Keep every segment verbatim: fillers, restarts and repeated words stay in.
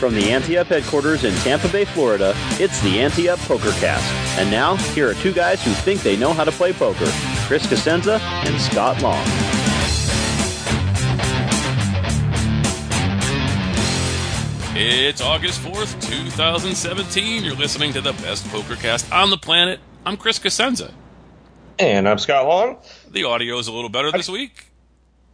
From the Ante Up headquarters in Tampa Bay, Florida, it's the Ante Up PokerCast. And now, here are two guys who think they know how to play poker, Chris Cosenza and Scott Long. It's August fourth, two thousand seventeen. You're listening to the best PokerCast on the planet. I'm Chris Cosenza. And I'm Scott Long. The audio is a little better this week.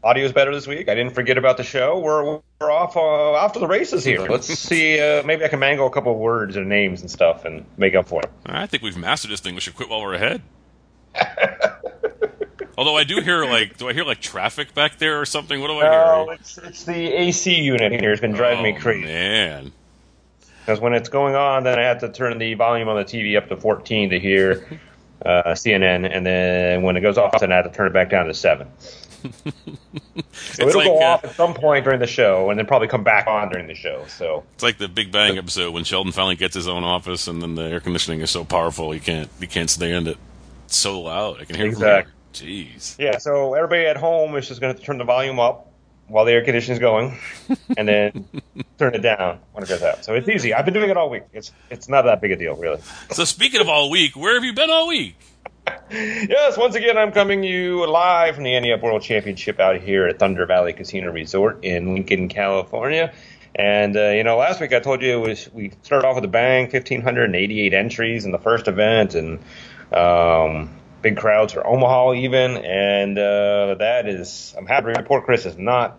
Audio's better this week. I didn't forget about the show. We're we're off uh, off to the races here. Let's see. Uh, maybe I can mangle a couple of words or names and stuff and make up for it. I think we've mastered this thing. We should quit while we're ahead. Although I do hear like, do I hear like traffic back there or something? What do I hear? Oh, it's, it's the A C unit here. It's been driving oh, me crazy. Man. Because when it's going on, then I have to turn the volume on the T V up to fourteen to hear uh, C N N, and then when it goes off, then I have to turn it back down to seven. So it'll like, go off uh, at some point during the show, and then probably come back on during the show. So it's like the Big Bang episode when Sheldon finally gets his own office, and then the air conditioning is so powerful you can't you can't stand it. It's so loud, I can hear it. Exactly. From here. Jeez. Yeah. So everybody at home is just going to turn the volume up while the air conditioning is going, and then turn it down when it goes out. So it's easy. I've been doing it all week. It's it's not that big a deal, really. So speaking of all week, where have you been all week? Yes, once again, I'm coming to you live from the Ante Up World Championship out here at Thunder Valley Casino Resort in Lincoln, California. And, uh, you know, last week I told you it was, we started off with a bang, one thousand five hundred eighty-eight entries in the first event, and um, big crowds for Omaha even. And uh, that is, I'm happy to report, Chris has not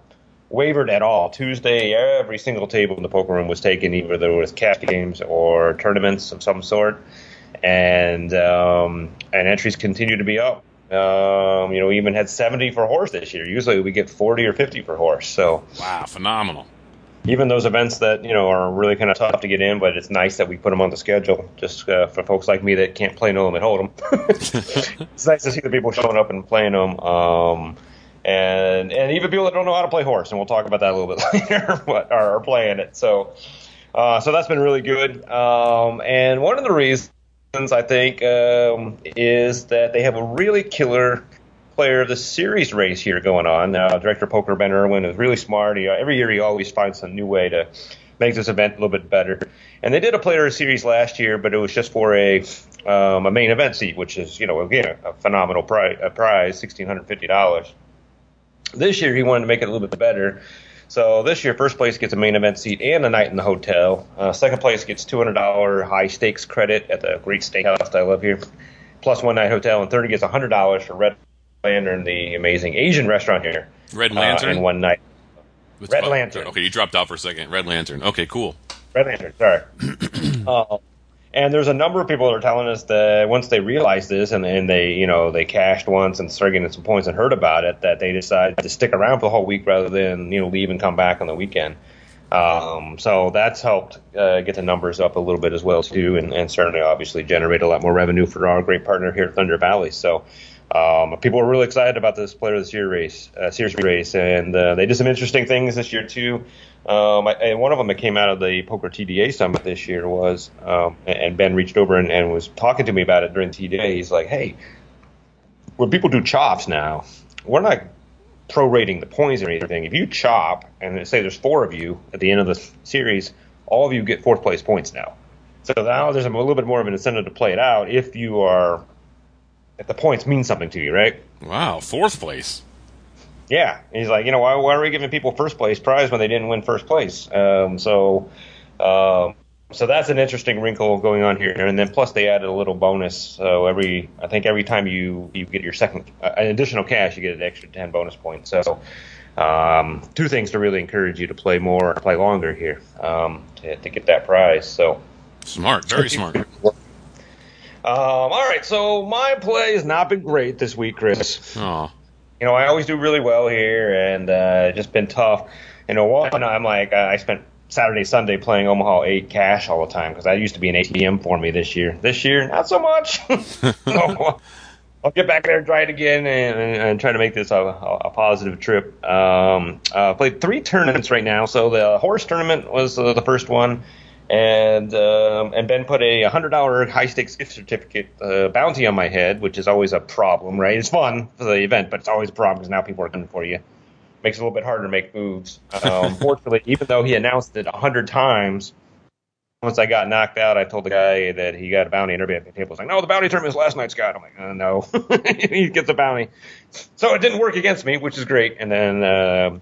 wavered at all. Tuesday, every single table in the poker room was taken, either there was cash games or tournaments of some sort. And um, and entries continue to be up. Um, you know, we even had seventy for horse this year. Usually we get forty or fifty for horse. So wow, phenomenal. Even those events that, you know, are really kind of tough to get in, but it's nice that we put them on the schedule just uh, for folks like me that can't play no limit hold'em. It's nice to see the people showing up and playing them. Um, and and even people that don't know how to play horse, and we'll talk about that a little bit later, but are playing it. So uh, so that's been really good. Um, and one of the reasons, I think, um, is that they have a really killer player of the series race here going on. Uh, Director of Poker Ben Irwin is really smart. He, uh, every year he always finds some new way to make this event a little bit better. And they did a player of series last year, but it was just for a um, a main event seat, which is, you know, again, a, a phenomenal pri- a prize, one thousand six hundred fifty dollars. This year he wanted to make it a little bit better. So this year, first place gets a main event seat and a night in the hotel. Uh, second place gets two hundred dollars high-stakes credit at the great steakhouse I love here, plus one-night hotel. And third gets one hundred dollars for Red Lantern, the amazing Asian restaurant here. Red Lantern? Uh, and one night. What's Red about? Lantern. Okay, you dropped out for a second. Red Lantern. Okay, cool. Red Lantern, sorry. uh, and there's a number of people that are telling us that once they realized this and, and they, you know, they cashed once and started getting some points and heard about it, that they decided to stick around for the whole week rather than, you know, leave and come back on the weekend. Um, so that's helped uh, get the numbers up a little bit as well, too, and, and certainly obviously generate a lot more revenue for our great partner here at Thunder Valley. So um, people are really excited about this Player of the Series race, uh, series race, and uh, they did some interesting things this year, too. Um, I, and one of them that came out of the Poker T D A Summit this year was, um, and Ben reached over and, and was talking to me about it during the T D A. He's like, hey, when people do chops now, we're not prorating the points or anything. If you chop, and say there's four of you at the end of the series, all of you get fourth place points now. So now there's a little bit more of an incentive to play it out if you are, if the points mean something to you, right? Wow, fourth place. Yeah, and he's like, you know, why, why are we giving people first place prize when they didn't win first place? Um, so, um, so that's an interesting wrinkle going on here. And then plus they added a little bonus. So every, I think every time you, you get your second uh, additional cash, you get an extra ten bonus points. So, um, two things to really encourage you to play more, play longer here, um, to, to get that prize. So smart, very smart. Um, all right, so my play has not been great this week, Chris. Oh. You know, I always do really well here, and uh, just been tough. You know, one, I'm like, uh, I spent Saturday, Sunday playing Omaha eight cash all the time because that used to be an A T M for me this year. This year, not so much. So I'll get back there and try it again and, and, and try to make this a, a, a positive trip. Um, uh, played three tournaments right now. So the horse tournament was uh, the first one. And um, and Ben put a one hundred dollars high-stakes gift certificate uh, bounty on my head, which is always a problem, right? It's fun for the event, but it's always a problem because now people are coming for you. Makes it a little bit harder to make moves. Um, fortunately, even though he announced it one hundred times, once I got knocked out, I told the guy that he got a bounty, and everybody at the table was like, no, the bounty tournament was last night, Scott. I'm like, uh, no. He gets a bounty. So it didn't work against me, which is great. And then uh,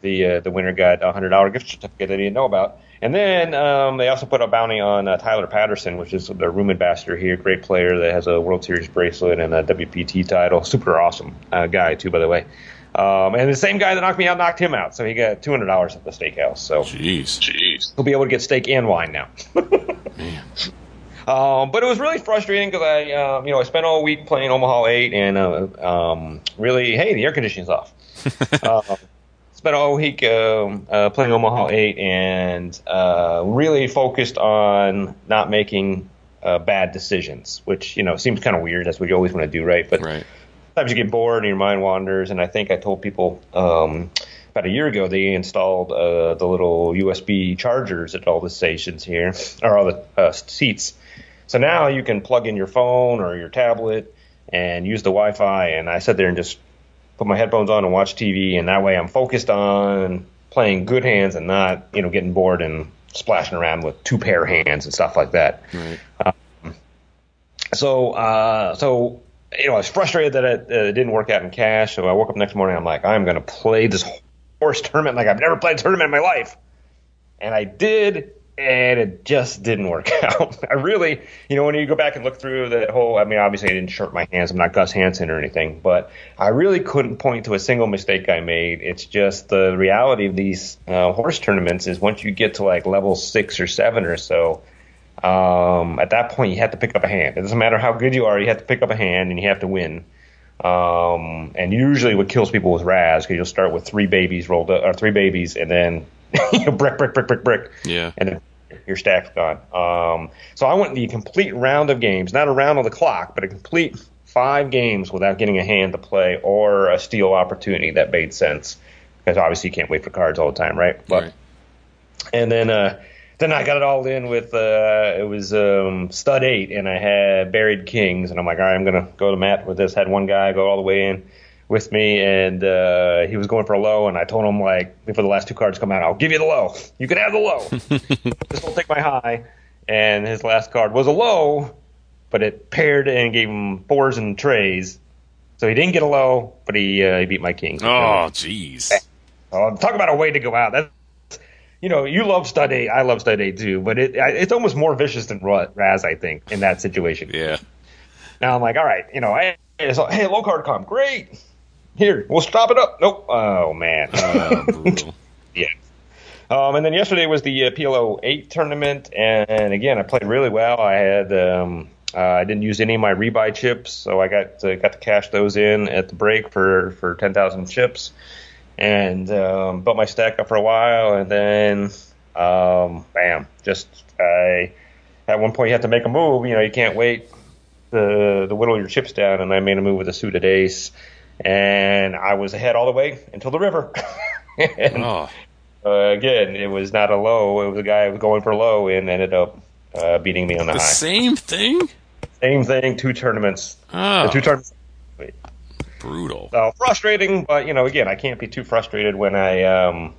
the uh, the winner got a one hundred dollars gift certificate that he didn't know about. And then um, they also put a bounty on uh, Tyler Patterson, which is their room ambassador here. Great player that has a World Series bracelet and a W P T title. Super awesome uh, guy, too, by the way. Um, and the same guy that knocked me out knocked him out, so he got two hundred dollars at the steakhouse. So, jeez, jeez, he'll be able to get steak and wine now. Man. Um, but it was really frustrating because I, uh, you know, I spent all week playing Omaha eight, and uh, um, really, hey, the air conditioning's off. uh, Spent all week um, uh, playing Omaha eight and uh, really focused on not making uh, bad decisions, which, you know, seems kind of weird. That's what you always want to do, right? But right. Sometimes you get bored and your mind wanders. And I think I told people um, about a year ago they installed uh, the little U S B chargers at all the stations here, or all the uh, seats. So now you can plug in your phone or your tablet and use the Wi-Fi. And I sat there and just put my headphones on and watch T V, and that way I'm focused on playing good hands and not, you know, getting bored and splashing around with two pair hands and stuff like that. Right. Um, so, uh, so you know, I was frustrated that it, uh, it didn't work out in cash. So I woke up next morning. I'm like, I'm going to play this horse tournament like I've never played a tournament in my life, and I did. And it just didn't work out. I really, you know, when you go back and look through that whole, I mean, obviously I didn't shirt my hands. I'm not Gus Hansen or anything, but I really couldn't point to a single mistake I made. It's just the reality of these uh, horse tournaments is once you get to like level six or seven or so, um, at that point you have to pick up a hand. It doesn't matter how good you are. You have to pick up a hand and you have to win. Um, and usually what kills people with Raz, because you'll start with three babies rolled up, or three babies, and then you know, brick, brick, brick, brick, brick. Yeah. And then your stack's gone. Um, so I went the complete round of games, not a round on the clock, but a complete five games without getting a hand to play or a steal opportunity that made sense. Because obviously you can't wait for cards all the time, right? But right. And then uh, then I got it all in with uh, it was um, stud eight, and I had buried kings, and I'm like, all right, I'm gonna go to Matt with this. Had one guy go all the way in with me, and uh, he was going for a low, and I told him, like, before the last two cards come out, I'll give you the low. You can have the low. This will take my high. And his last card was a low, but it paired and gave him fours and trays. So he didn't get a low, but he, uh, he beat my king. Oh, jeez. Oh, talk about a way to go out. That's, you know, you love stud eight. I love stud eight, too. But it it's almost more vicious than Raz, I think, in that situation. Yeah. Now I'm like, all right, you know, I, so, hey, low card comp, great. Here, we'll stop it up. Nope. Oh, man. Uh, yeah. Um, and then yesterday was the uh, P L O eight tournament, and, and again, I played really well. I had um, uh, I didn't use any of my rebuy chips, so I got to, got to cash those in at the break for, for ten thousand chips, and um, built my stack up for a while, and then, um, bam, just I at one point you have to make a move. You know, you can't wait to, to whittle your chips down, and I made a move with a suited ace. And I was ahead all the way until the river. and, oh. uh, again, it was not a low. It was a guy going for low and ended up uh, beating me on the, the high. The same thing? Same thing, two tournaments. Oh. The two tournaments. Wait. Brutal. So frustrating, but, you know, again, I can't be too frustrated when I um,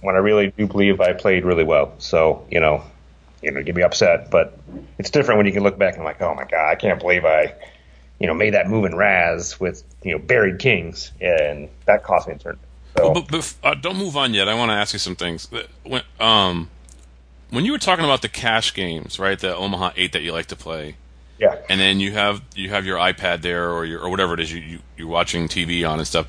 when I really do believe I played really well. So, you know, you know, get me upset. But it's different when you can look back and like, oh, my God, I can't believe I – you know, made that move in Raz with, you know, buried kings, and that cost me a turn. So. Oh, but, but uh, don't move on yet. I want to ask you some things. When, um, when you were talking about the cash games, right, the Omaha eight that you like to play, yeah, and then you have you have your iPad there or your or whatever it is you, you you're watching T V on and stuff.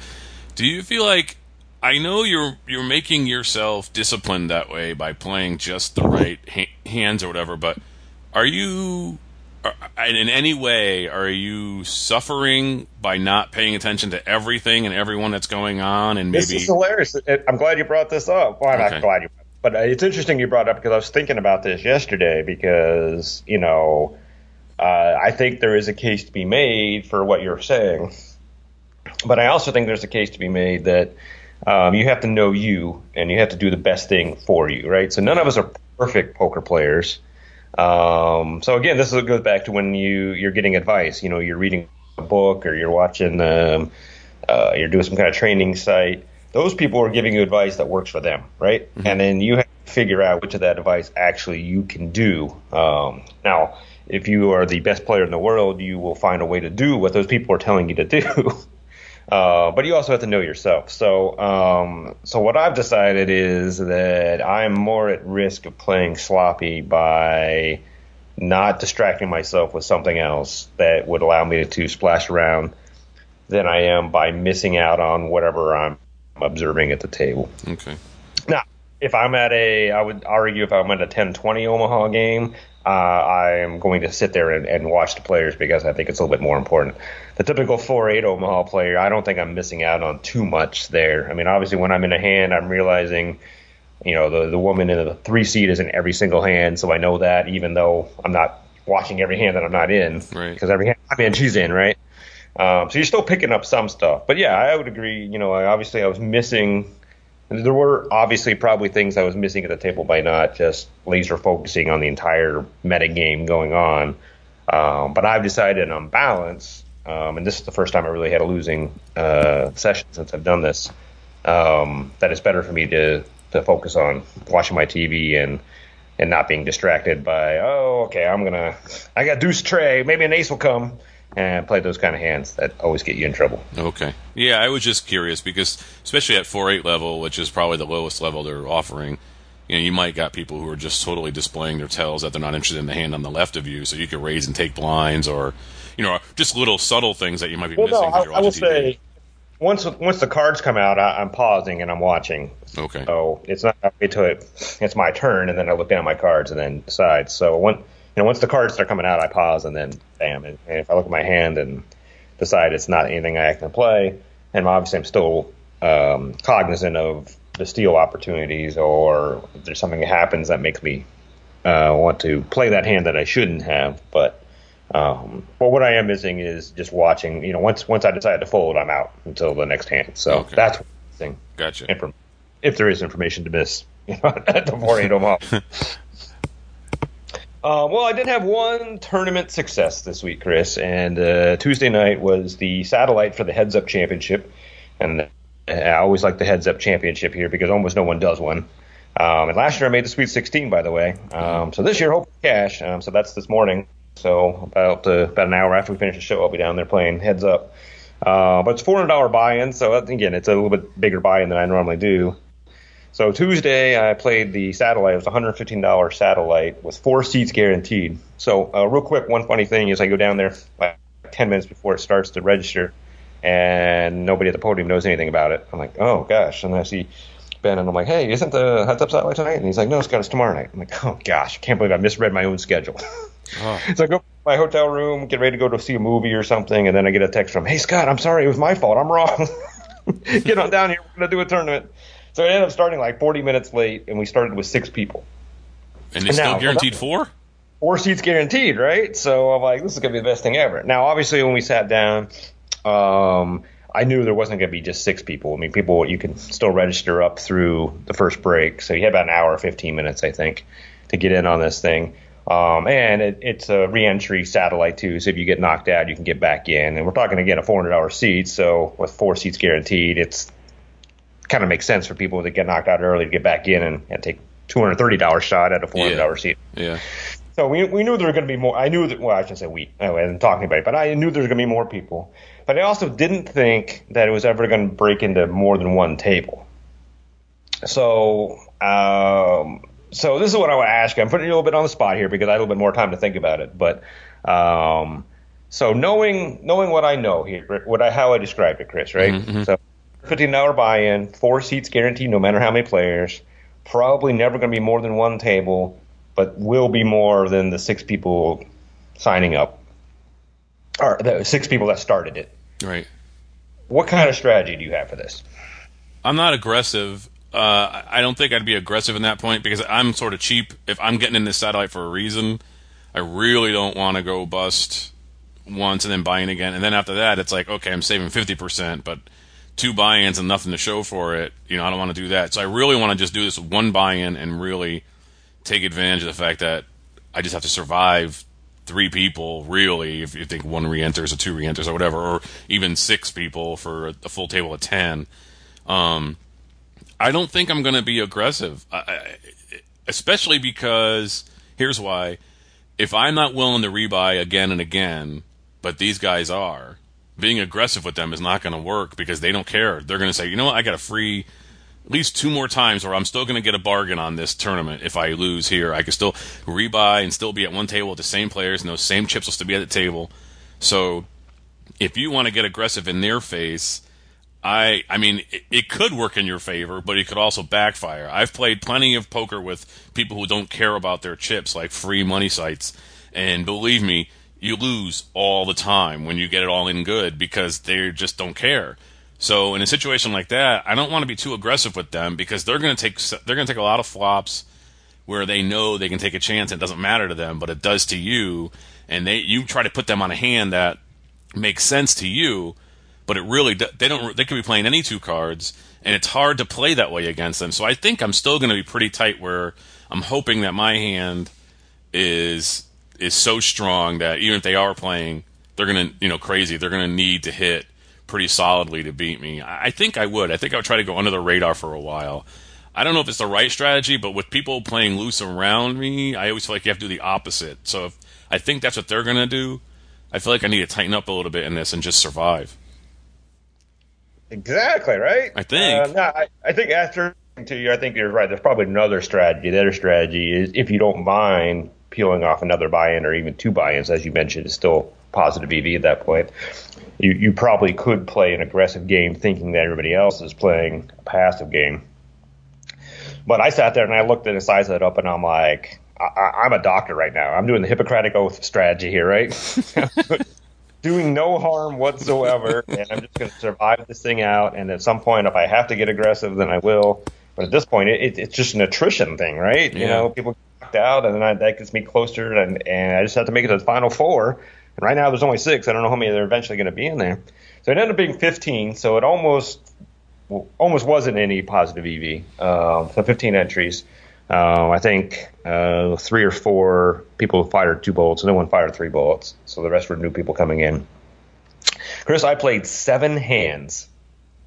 Do you feel like I know you're you're making yourself disciplined that way by playing just the right ha- hands or whatever, but are you And in any way, are you suffering by not paying attention to everything and everyone that's going on? And maybe this is hilarious. I'm glad you brought this up. Well, I'm okay. not glad you, but it's interesting you brought it up because I was thinking about this yesterday because you know uh, I think there is a case to be made for what you're saying, but I also think there's a case to be made that um, you have to know you and you have to do the best thing for you, right? So none of us are perfect poker players. Um, so again, this goes back to when you, you're getting advice, you know, you're reading a book or you're watching, um, uh, you're doing some kind of training site. Those people are giving you advice that works for them. Right. Mm-hmm. And then you have to figure out which of that advice actually you can do. Um, now, if you are the best player in the world, you will find a way to do what those people are telling you to do. Uh, but you also have to know yourself. So, um, so what I've decided is that I'm more at risk of playing sloppy by not distracting myself with something else that would allow me to, to splash around than I am by missing out on whatever I'm observing at the table. Okay. Now, if I'm at a, I would argue if I'm at a ten twenty Omaha game, Uh, I am going to sit there and, and watch the players because I think it's a little bit more important. The typical four eight Omaha player, I don't think I'm missing out on too much there. I mean, obviously, when I'm in a hand, I'm realizing, you know, the, the woman in the three seat is in every single hand, so I know that even though I'm not watching every hand that I'm not in, right? Because every hand I'm in, she's in, right? Um, so you're still picking up some stuff. But, yeah, I would agree. You know, I, obviously, I was missing – there were obviously probably things I was missing at the table by not just laser focusing on the entire metagame going on. Um, but I've decided on balance, um, and this is the first time I really had a losing uh, session since I've done this, um, that it's better for me to, to focus on watching my T V and, and not being distracted by, oh, okay, I'm going to – I got deuce tray. Maybe an ace will come. And play those kind of hands that always get you in trouble. Okay. Yeah, I was just curious because, especially at four eight level, which is probably the lowest level they're offering, you know, you might got people who are just totally displaying their tells that they're not interested in the hand on the left of you, so you could raise and take blinds or, you know, just little subtle things that you might be well, missing. No, I, you're I will T V. Say, once once the cards come out, I, I'm pausing and I'm watching. Okay. So it's not until it, it's my turn, and then I look down at my cards and then decide. So one. You know, once the cards start coming out, I pause and then bam. And, and if I look at my hand and decide it's not anything I can play, and obviously I'm still um, cognizant of the steal opportunities, or if there's something that happens that makes me uh, want to play that hand that I shouldn't have. But um, but what I am missing is just watching. You know, once once I decide to fold, I'm out until the next hand. So okay. That's what I'm missing. Gotcha. Inform- if there is information to miss, you know, at the four eight Omaha. Uh, well, I did have one tournament success this week, Chris, and uh, Tuesday night was the satellite for the Heads Up Championship, and I always like the Heads Up Championship here because almost no one does one. Um, and last year I made the Sweet sixteen, by the way. Um, so this year, hopefully cash. Um, so that's this morning. So about uh, about an hour after we finish the show, I'll be down there playing Heads Up. Uh, but it's four hundred dollars buy-in, so again, it's a little bit bigger buy-in than I normally do. So Tuesday, I played the satellite. It was a one hundred fifteen dollars satellite with four seats guaranteed. So uh, real quick, one funny thing is I go down there like ten minutes before it starts to register, and nobody at the podium knows anything about it. I'm like, oh, gosh. And I see Ben, and I'm like, hey, isn't the Heads Up satellite tonight? And he's like, no, Scott, it's tomorrow night. I'm like, oh, gosh, I can't believe I misread my own schedule. Oh. So I go to my hotel room, get ready to go to see a movie or something, and then I get a text from, hey, Scott, I'm sorry. It was my fault. I'm wrong. Get on down here. We're going to do a tournament. So it ended up starting like forty minutes late, and we started with six people. And it's still guaranteed four? Four seats guaranteed, right? So I'm like, this is going to be the best thing ever. Now, obviously, when we sat down, um, I knew there wasn't going to be just six people. I mean, people, you can still register up through the first break. So you had about an hour, fifteen minutes, I think, to get in on this thing. Um, and it, it's a re-entry satellite, too. So if you get knocked out, you can get back in. And we're talking, again, a four hundred dollars seat. So with four seats guaranteed, it's kind of makes sense for people that get knocked out early to get back in and, and take two hundred thirty dollars shot at a four hundred dollars yeah. seat. Yeah. So we we knew there were going to be more. I knew that, well, I shouldn't say we. I wasn't talking about it, but I knew there was going to be more people. But I also didn't think that it was ever going to break into more than one table. So um, so this is what I want to ask you. I'm putting you a little bit on the spot here because I had a little bit more time to think about it. But um, so knowing knowing what I know here, what I how I described it, Chris, right? Mm-hmm. So fifteen dollars buy-in, four seats guaranteed no matter how many players, probably never going to be more than one table, but will be more than the six people signing up, or the six people that started it. Right. What kind of strategy do you have for this? I'm not aggressive. Uh, I don't think I'd be aggressive in that point because I'm sort of cheap. If I'm getting in this satellite for a reason, I really don't want to go bust once and then buy in again. And then after that, it's like, okay, I'm saving fifty percent, but two buy-ins and nothing to show for it. You know, I don't want to do that. So I really want to just do this one buy-in and really take advantage of the fact that I just have to survive three people, really, if you think one re-enters or two re-enters or whatever, or even six people for a full table of ten. Um... I don't think I'm going to be aggressive, I, especially because, here's why, if I'm not willing to rebuy again and again, but these guys are, being aggressive with them is not going to work because they don't care. They're going to say, you know what, I got a free at least two more times or I'm still going to get a bargain on this tournament if I lose here. I can still rebuy and still be at one table with the same players and those same chips will still be at the table. So if you want to get aggressive in their face, I I mean, it, it could work in your favor, but it could also backfire. I've played plenty of poker with people who don't care about their chips, like free money sites, and believe me, you lose all the time when you get it all in good because they just don't care. So in a situation like that, I don't want to be too aggressive with them because they're going to take they're going to take a lot of flops where they know they can take a chance and it doesn't matter to them, but it does to you, and they you try to put them on a hand that makes sense to you. But it really, they don't. They could be playing any two cards, and it's hard to play that way against them. So I think I'm still going to be pretty tight. Where I'm hoping that my hand is is so strong that even if they are playing, they're going to, you know, crazy. They're going to need to hit pretty solidly to beat me. I think I would. I think I would try to go under the radar for a while. I don't know if it's the right strategy, but with people playing loose around me, I always feel like you have to do the opposite. So if I think that's what they're going to do, I feel like I need to tighten up a little bit in this and just survive. Exactly, right? I think. Uh, no, I, I think after to you, I think you're right. There's probably another strategy. The other strategy is if you don't mind peeling off another buy-in or even two buy-ins, as you mentioned, is still positive E V at that point. You you probably could play an aggressive game thinking that everybody else is playing a passive game. But I sat there and I looked at the size of it up and I'm like, I, I, I'm a doctor right now. I'm doing the Hippocratic Oath strategy here, right? Doing no harm whatsoever, and I'm just going to survive this thing out. And at some point, if I have to get aggressive, then I will. But at this point, it, it, it's just an attrition thing, right? Yeah. You know, people get knocked out, and then I, that gets me closer, and, and I just have to make it to the final four. And right now, there's only six. I don't know how many they're eventually going to be in there. So it ended up being fifteen. So it almost almost wasn't any positive E V. Uh, so fifteen entries. Uh, I think uh, three or four people fired two bullets. No one fired three bullets. So the rest were new people coming in. Chris, I played seven hands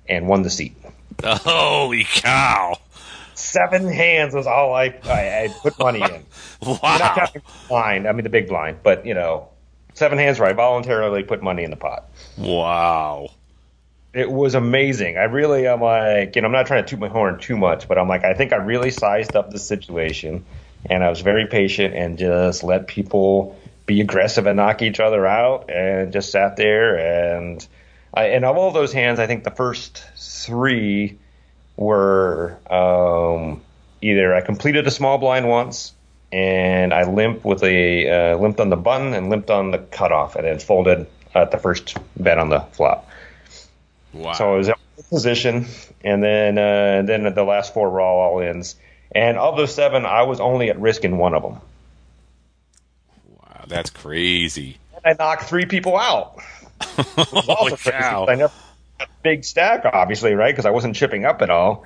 and won the seat. Holy cow. Seven hands was all I I, I put money in. Wow. I'm not counting the blind. I mean the big blind. But, you know, seven hands where I voluntarily put money in the pot. Wow. It was amazing. I really am like, you know, I'm not trying to toot my horn too much, but I'm like, I think I really sized up the situation, and I was very patient and just let people be aggressive and knock each other out, and just sat there. And I, and of all those hands, I think the first three were um, either I completed a small blind once, and I limped with a uh, limped on the button and limped on the cutoff, and then folded at the first bet on the flop. Wow. So I was in position, and then uh, then the last four were all all-ins. And of those seven, I was only at risk in one of them. Wow, that's crazy. And I knocked three people out. Holy cow. I never got a big stack, obviously, right, because I wasn't chipping up at all.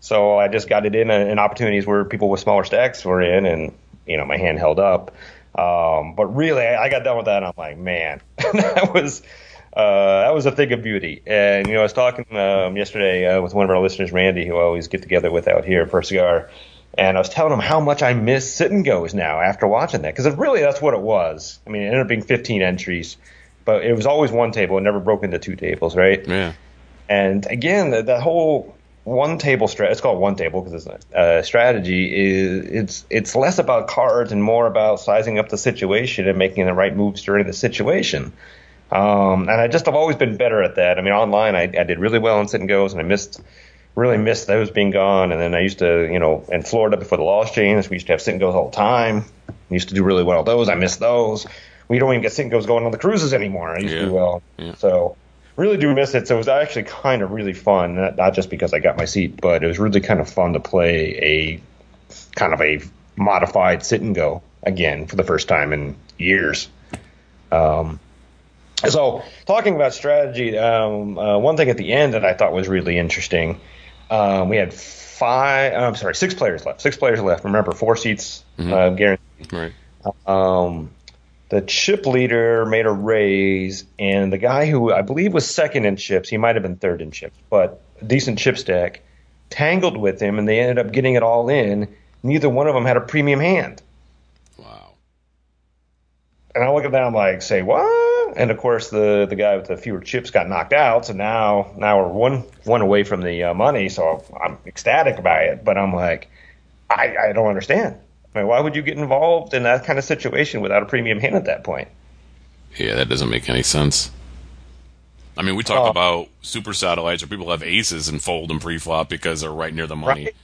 So I just got it in, in opportunities where people with smaller stacks were in, and, you know, my hand held up. Um, but really, I, I got done with that, and I'm like, man, that was – Uh, that was a thing of beauty. And, you know, I was talking um, yesterday uh, with one of our listeners, Randy, who I always get together with out here for a cigar. And I was telling him how much I miss sit-and-goes now after watching that. Because really, that's what it was. I mean, it ended up being fifteen entries. But it was always one table. It never broke into two tables, right? Yeah. And, again, the, the whole one-table strategy – it's called one-table because it's a uh, strategy. Is it's, it's less about cards and more about sizing up the situation and making the right moves during the situation. Um, and I just have always been better at that. I mean, online, I, I did really well on sit and goes, and I missed, really missed those being gone. And then I used to, you know, in Florida before the laws changed, we used to have sit and goes all the time. I used to do really well on those. I missed those. we don't even get Cinco's going on the cruises anymore. I used yeah. to well. Yeah. So really do miss it. So it was actually kind of really fun, not, not just because I got my seat, but it was really kind of fun to play a kind of a modified sit and go again for the first time in years. Um, so talking about strategy, um, uh, one thing at the end that I thought was really interesting, um, we had five, I'm sorry, six players left, six players left. Remember, four seats mm-hmm. uh, guaranteed. Right. Um, the chip leader made a raise, and the guy who I believe was second in chips, he might have been third in chips, but a decent chip stack, tangled with him, and they ended up getting it all in. Neither one of them had a premium hand. Wow. And I look at that, I'm like, say what? And, of course, the, the guy with the fewer chips got knocked out, so now now we're one, one away from the uh, money, so I'm ecstatic about it. But I'm like, I, I don't understand. I mean, why would you get involved in that kind of situation without a premium hand at that point? Yeah, that doesn't make any sense. I mean, we talk uh, about super satellites where people have aces and fold and preflop because they're right near the money. Right?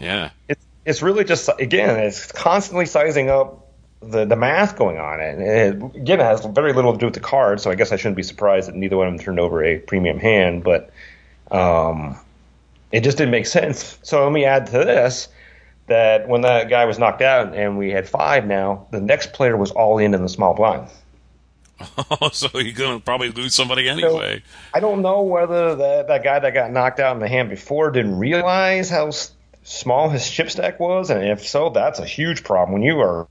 Yeah. It's it's really just, again, it's constantly sizing up the, the math going on. And it, again, it has very little to do with the card, so I guess I shouldn't be surprised that neither one of them turned over a premium hand. But um, it just didn't make sense. So let me add to this. That when that guy was knocked out and we had five now, the next player was all in in the small blind. Oh, so you're going to probably lose somebody anyway. So, I don't know whether that, that guy that got knocked out in the hand before didn't realize how s- small his chip stack was, and if so, that's a huge problem. When you are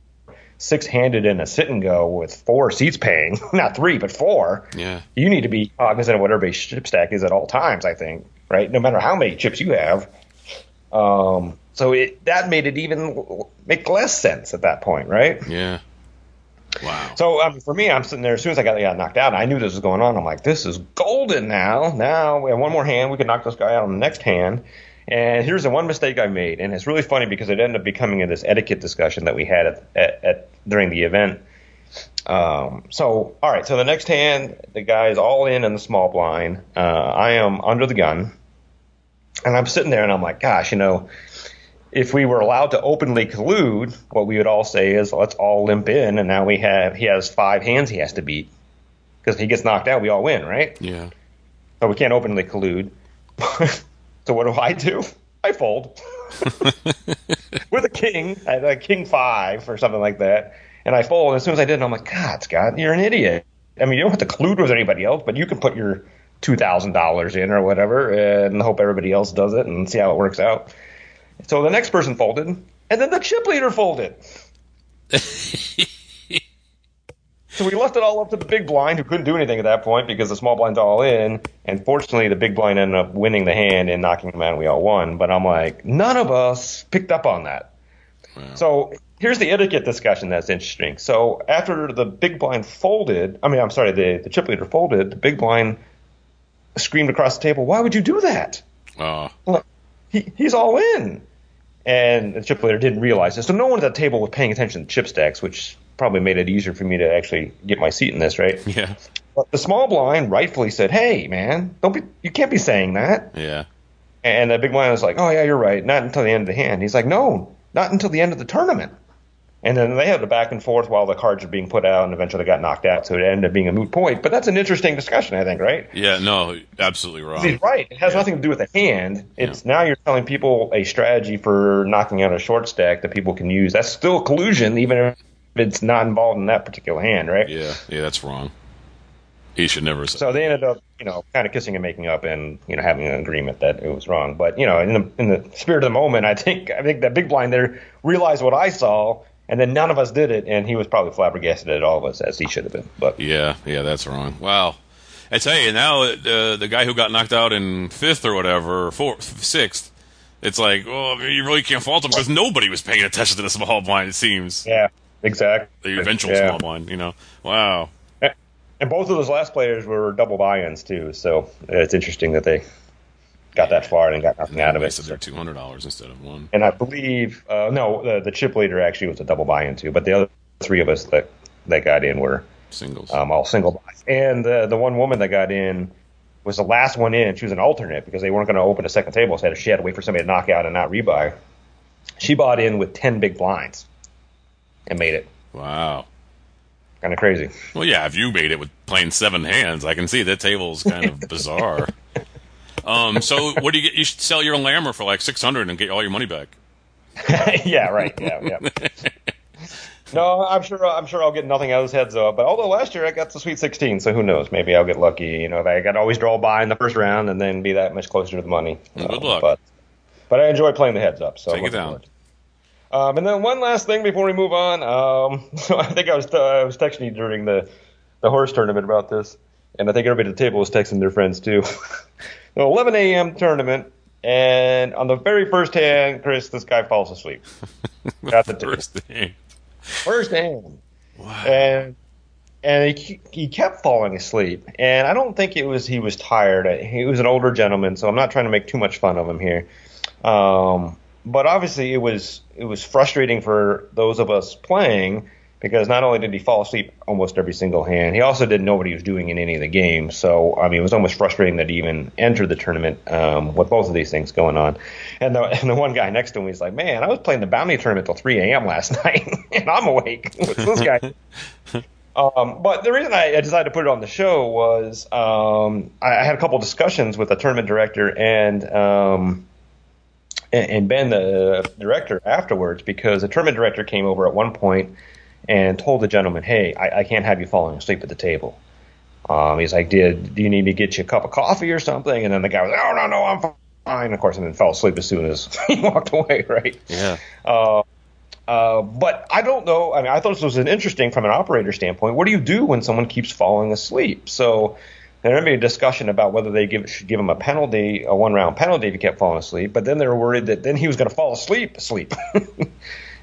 six-handed in a sit-and-go with four seats paying, not three, but four, yeah. you need to be cognizant of what everybody's chip stack is at all times, I think, right? No matter how many chips you have. Um... So it, that made it even make less sense at that point, right? Yeah. Wow. So um, for me, I'm sitting there. As soon as I got, got knocked out, I knew this was going on. I'm like, this is golden now. Now we have one more hand. We can knock this guy out on the next hand. And here's the one mistake I made. And it's really funny because it ended up becoming this etiquette discussion that we had at, at, at during the event. Um, so, all right. So the next hand, the guy is all in in the small blind. Uh, I am under the gun. And I'm sitting there and I'm like, gosh, you know, if we were allowed to openly collude, what we would all say is, let's all limp in, and now we have he has five hands he has to beat. Because if he gets knocked out, we all win, right? Yeah. So we can't openly collude. So what do I do? I fold. With a king, I had a king five or something like that, and I fold. And as soon as I did, I'm like, God, Scott, you're an idiot. I mean, you don't have to collude with anybody else, but you can put your two thousand dollars in or whatever and hope everybody else does it and see how it works out. So the next person folded, and then the chip leader folded. So we left it all up to the big blind, who couldn't do anything at that point because the small blind's all in. And fortunately, the big blind ended up winning the hand and knocking him out, and we all won. But I'm like, none of us picked up on that. Wow. So here's the etiquette discussion that's interesting. So after the big blind folded, I mean, I'm sorry, the, the chip leader folded, the big blind screamed across the table, "Why would you do that?" Uh. Like, He, he's all in. And the chip leader didn't realize it. So no one at the table was paying attention to chip stacks, which probably made it easier for me to actually get my seat in this, right? Yeah. But the small blind rightfully said, "Hey, man, don't be, you can't be saying that." Yeah. And the big blind was like, "Oh, yeah, you're right. Not until the end of the hand." He's like, "No, not until the end of the tournament." And then they had the back and forth while the cards were being put out, and eventually got knocked out, so it ended up being a moot point. But that's an interesting discussion, I think, right? Yeah, no, absolutely wrong. He's right. It has yeah. nothing to do with the hand. It's yeah. Now you're telling people a strategy for knocking out a short stack that people can use. That's still collusion, even if it's not involved in that particular hand, right? Yeah, yeah, that's wrong. He should never say. So they ended up, you know, kind of kissing and making up, and you know, having an agreement that it was wrong. But you know, in the in the spirit of the moment, I think I think that big blind there realized what I saw. And then none of us did it, and he was probably flabbergasted at all of us, as he should have been. But yeah, yeah, that's wrong. Wow. I tell you, now uh, the guy who got knocked out in fifth or whatever, fourth, sixth, it's like, oh, you really can't fault him because nobody was paying attention to the small blind, it seems. Yeah, exactly. The eventual yeah. small blind, you know. Wow. And both of those last players were double buy-ins, too, so it's interesting that they got that far and got nothing out of it. So they're two hundred dollars instead of one. And I believe uh, no, the, the chip leader actually was a double buy-in too. But the other three of us that, that got in were singles, um, all single buys. And the the one woman that got in was the last one in. She was an alternate because they weren't going to open a second table, so she had to wait for somebody to knock out and not rebuy. She bought in with ten big blinds and made it. Wow. kind of crazy. Well, yeah, if you made it with playing seven hands, I can see that table's kind of bizarre. Um, so what do you get? You should sell your Lammer for like six hundred and get all your money back. Yeah, right. Yeah, yeah. No, I'm sure. I'm sure I'll get nothing out of this Heads Up. But although last year I got the Sweet sixteen, so who knows? Maybe I'll get lucky. You know, I could always draw by in the first round and then be that much closer to the money. Well, good um, luck. But, but I enjoy playing the Heads Up. So take it down. Um, and then one last thing before we move on. Um, so I think I was t- I was texting you during the the horse tournament about this, and I think everybody at the table was texting their friends too. Well, eleven a.m. tournament, and on the very first hand, Chris, this guy falls asleep. Got the first hand. First hand. Wow. And and he he kept falling asleep. And I don't think it was he was tired. He was an older gentleman, so I'm not trying to make too much fun of him here. Um, but obviously it was it was frustrating for those of us playing because not only did he fall asleep almost every single hand, he also didn't know what he was doing in any of the games. So I mean, it was almost frustrating that he even entered the tournament um, with both of these things going on. And the, and the one guy next to him, he's like, "Man, I was playing the bounty tournament till three a.m. last night, and I'm awake." What's this guy? um, but the reason I, I decided to put it on the show was um, I, I had a couple discussions with the tournament director and. Um, and, and Ben, the director, afterwards, because the tournament director came over at one point and told the gentleman, "Hey, I, I can't have you falling asleep at the table." Um, he's like, "Did do you need me to get you a cup of coffee or something?" And then the guy was like, "Oh, no, no, I'm fine." Of course, and then fell asleep as soon as he walked away, right? Yeah. Uh, uh, but I don't know. I mean, I thought this was an interesting from an operator standpoint. What do you do when someone keeps falling asleep? So there may be a discussion about whether they give, should give him a penalty, a one-round penalty if he kept falling asleep. But then they were worried that then he was going to fall asleep asleep.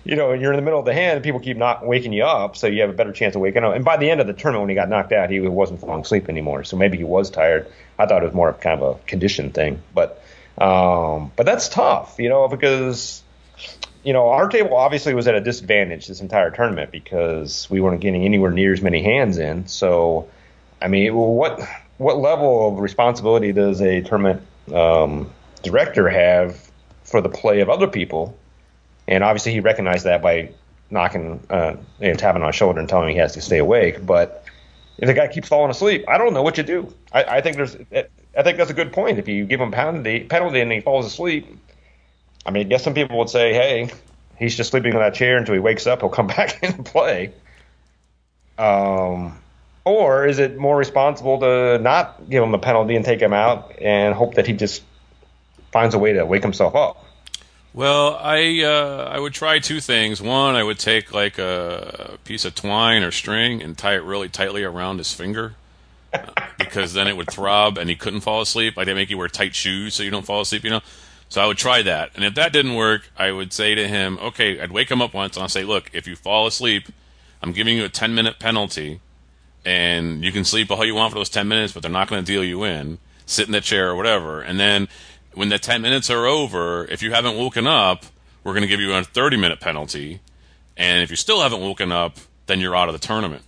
You know, you're in the middle of the hand, and people keep not waking you up, so you have a better chance of waking up. And by the end of the tournament, when he got knocked out, he wasn't falling asleep anymore. So maybe he was tired. I thought it was more of kind of a condition thing. But um, but that's tough, you know, because, you know, our table obviously was at a disadvantage this entire tournament because we weren't getting anywhere near as many hands in. So, I mean, what what level of responsibility does a tournament um, director have for the play of other people? And obviously he recognized that by knocking, uh, you know, tapping on his shoulder and telling him he has to stay awake. But if the guy keeps falling asleep, I don't know what you do. I, I think there's, I think that's a good point. If you give him penalty, penalty and he falls asleep, I mean, I guess some people would say, "Hey, he's just sleeping on that chair until he wakes up. He'll come back and play." Um, or is it more responsible to not give him a penalty and take him out and hope that he just finds a way to wake himself up? Well, I uh, I would try two things. One, I would take like a piece of twine or string and tie it really tightly around his finger because then it would throb and he couldn't fall asleep. Like they make you wear tight shoes so you don't fall asleep, you know. So I would try that. And if that didn't work, I would say to him, okay, I'd wake him up once and I'll say, look, if you fall asleep, I'm giving you a ten-minute penalty and you can sleep all you want for those ten minutes, but they're not going to deal you in. Sit in the chair or whatever. And then when the ten minutes are over, if you haven't woken up, we're going to give you a thirty-minute penalty. And if you still haven't woken up, then you're out of the tournament.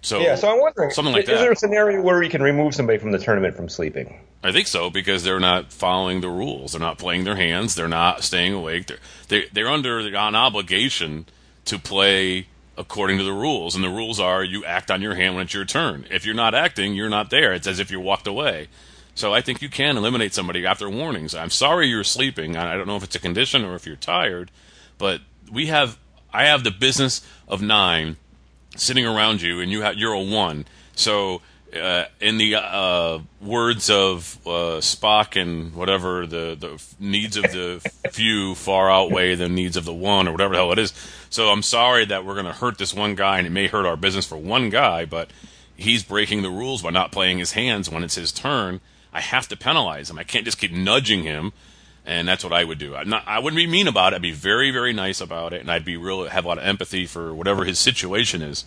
So, yeah, so I'm wondering, something like is that. There a scenario where you can remove somebody from the tournament from sleeping? I think so, because they're not following the rules. They're not playing their hands. They're not staying awake. They're, they, they're under an obligation to play according to the rules. And the rules are you act on your hand when it's your turn. If you're not acting, you're not there. It's as if you walked away. So I think you can eliminate somebody after warnings. I'm sorry you're sleeping. I don't know if it's a condition or if you're tired, but we have I have the business of nine sitting around you, and you have, you're a one. So uh, in the uh, words of uh, Spock and whatever, the, the needs of the few far outweigh the needs of the one or whatever the hell it is. So I'm sorry that we're going to hurt this one guy, and it may hurt our business for one guy, but he's breaking the rules by not playing his hands when it's his turn. I have to penalize him. I can't just keep nudging him, and that's what I would do. I'm not, I wouldn't be mean about it. I'd be very, very nice about it, and I'd be real have a lot of empathy for whatever his situation is.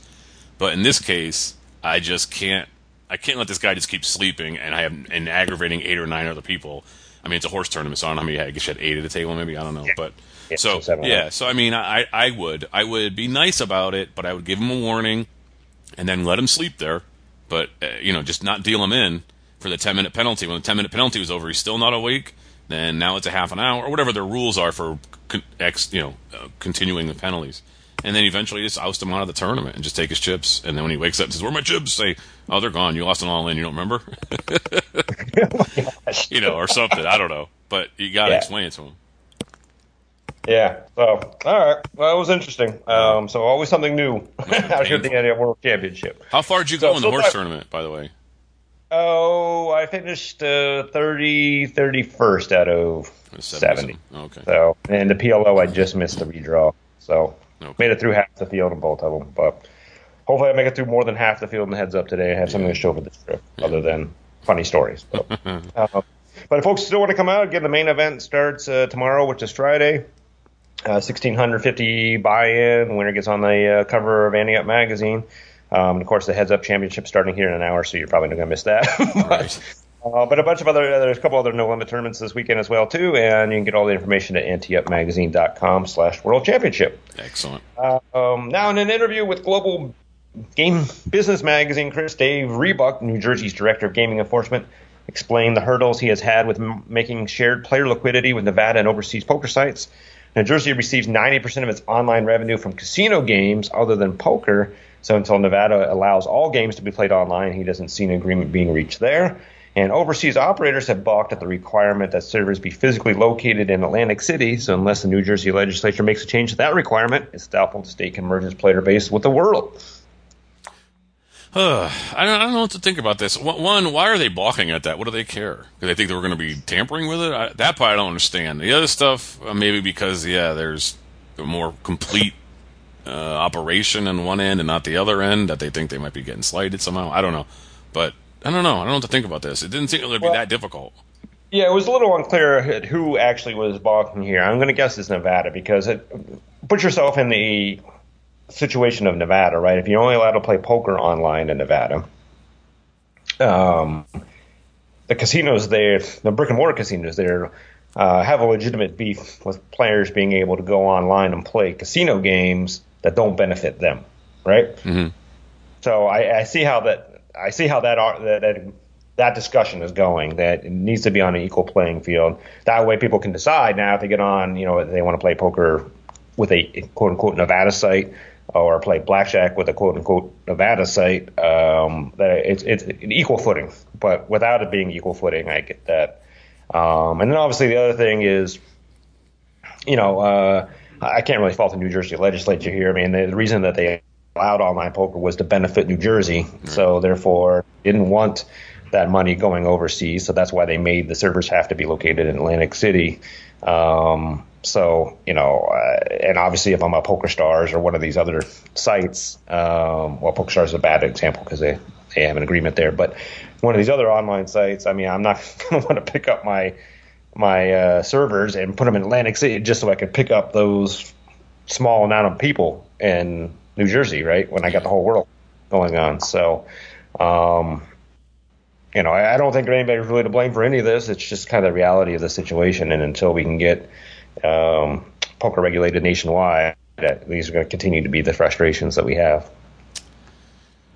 But in this case, I just can't. I can't let this guy just keep sleeping, and I have and aggravating eight or nine other people. I mean, it's a horse tournament, so I don't know how many. I guess you had eight at the table, maybe. I don't know, yeah. but yeah, so yeah. So I mean, I I would I would be nice about it, but I would give him a warning, and then let him sleep there. But uh, you know, just not deal him in for the ten-minute penalty. When the ten-minute penalty was over, he's still not awake. Then now it's a half an hour or whatever the rules are for, you know, uh, continuing the penalties. and then eventually just oust him out of the tournament and just take his chips. And then when he wakes up and says, "Where are my chips?" Say, "Oh, they're gone. You lost an all-in. You don't remember?" You know, or something. I don't know. But you got to yeah. explain it to him. Yeah. So, all right. Well, it was interesting. Um, so always something new out here at the Ante Up World Championship. How far did you go so, in the so horse I, tournament, by the way? Oh, I finished uh, thirty, thirty-first out of seventy. Oh, okay. So, and the P L O, I just missed the redraw. So, okay. Made it through half the field in both of them. But hopefully I make it through more than half the field in the Heads Up today. I have yeah. something to show for this trip yeah. other than funny stories. So. uh, but if folks still want to come out, again, the main event starts uh, tomorrow, which is Friday. Uh, one thousand six hundred fifty dollars buy-in. Winner gets on the uh, cover of Ante Up Magazine. Um, and of course, the Heads Up Championship starting here in an hour, so you're probably not going to miss that. but, right. uh, but a bunch of other, uh, there's a couple other No Limit tournaments this weekend as well, too. And you can get all the information at AnteUpMagazine.com slash World Championship. Excellent. Uh, um, now, in an interview with Global Game Business Magazine, Chris Dave Rebuck, New Jersey's Director of Gaming Enforcement, explained the hurdles he has had with m- making shared player liquidity with Nevada and overseas poker sites. New Jersey receives ninety percent of its online revenue from casino games other than poker, so until Nevada allows all games to be played online, he doesn't see an agreement being reached there. And overseas operators have balked at the requirement that servers be physically located in Atlantic City, so unless the New Jersey legislature makes a change to that requirement, it's doubtful the state can merge its player base with the world. Uh, I don't, I don't know what to think about this. One, why are they balking at that? What do they care? Because they think they were going to be tampering with it? I, that part I don't understand. The other stuff, uh, maybe because, yeah, there's a more complete uh, operation on one end and not the other end, that they think they might be getting slighted somehow. I don't know. But I don't know. I don't know what to think about this. It didn't seem it would be well, that difficult. Yeah, it was a little unclear who actually was balking here. I'm going to guess it's Nevada because it, put yourself in the situation of Nevada, right? If you're only allowed to play poker online in Nevada, um, the casinos there, the brick and mortar casinos there, uh, have a legitimate beef with players being able to go online and play casino games that don't benefit them, right? Mm-hmm. So I, I see how that I see how that, that that discussion is going. That it needs to be on an equal playing field. That way, people can decide now if they get on, you know, if they want to play poker with a quote unquote Nevada site, or play blackjack with a quote-unquote Nevada site, um, that it's it's an equal footing. But without it being equal footing, I get that. Um, and then obviously the other thing is, you know, uh, I can't really fault the New Jersey legislature here. I mean, the, the reason that they allowed online poker was to benefit New Jersey, mm-hmm. so therefore didn't want that money going overseas. So that's why they made the servers have to be located in Atlantic City. Um, so, you know, uh, and obviously if I'm at PokerStars or one of these other sites, um, well, PokerStars is a bad example because they, they have an agreement there. But one of these other online sites, I mean, I'm not going to want to pick up my my uh, servers and put them in Atlantic City just so I could pick up those small amount of people in New Jersey, right, when I got the whole world going on. So, um You know, I don't think anybody's really to blame for any of this. It's just kind of the reality of the situation. And until we can get um, poker regulated nationwide, that these are going to continue to be the frustrations that we have.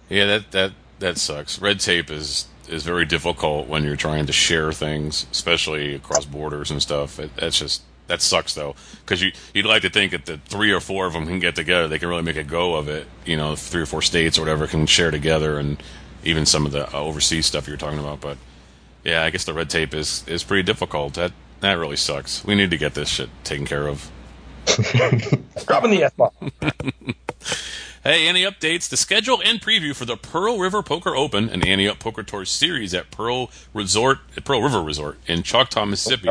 Yeah, that that, that sucks. Red tape is, is very difficult when you're trying to share things, especially across borders and stuff. It, that's just that sucks, though, because you, you'd like to think that the three or four of them can get together. They can really make a go of it. You know, three or four states or whatever can share together and even some of the overseas stuff you were talking about. But, yeah, I guess the red tape is, is pretty difficult. That that really sucks. We need to get this shit taken care of. Dropping the F-bomb. Hey, Ante Up updates. The schedule and preview for the Pearl River Poker Open and Ante Up Poker Tour series at Pearl Resort, Pearl River Resort in Choctaw, Mississippi,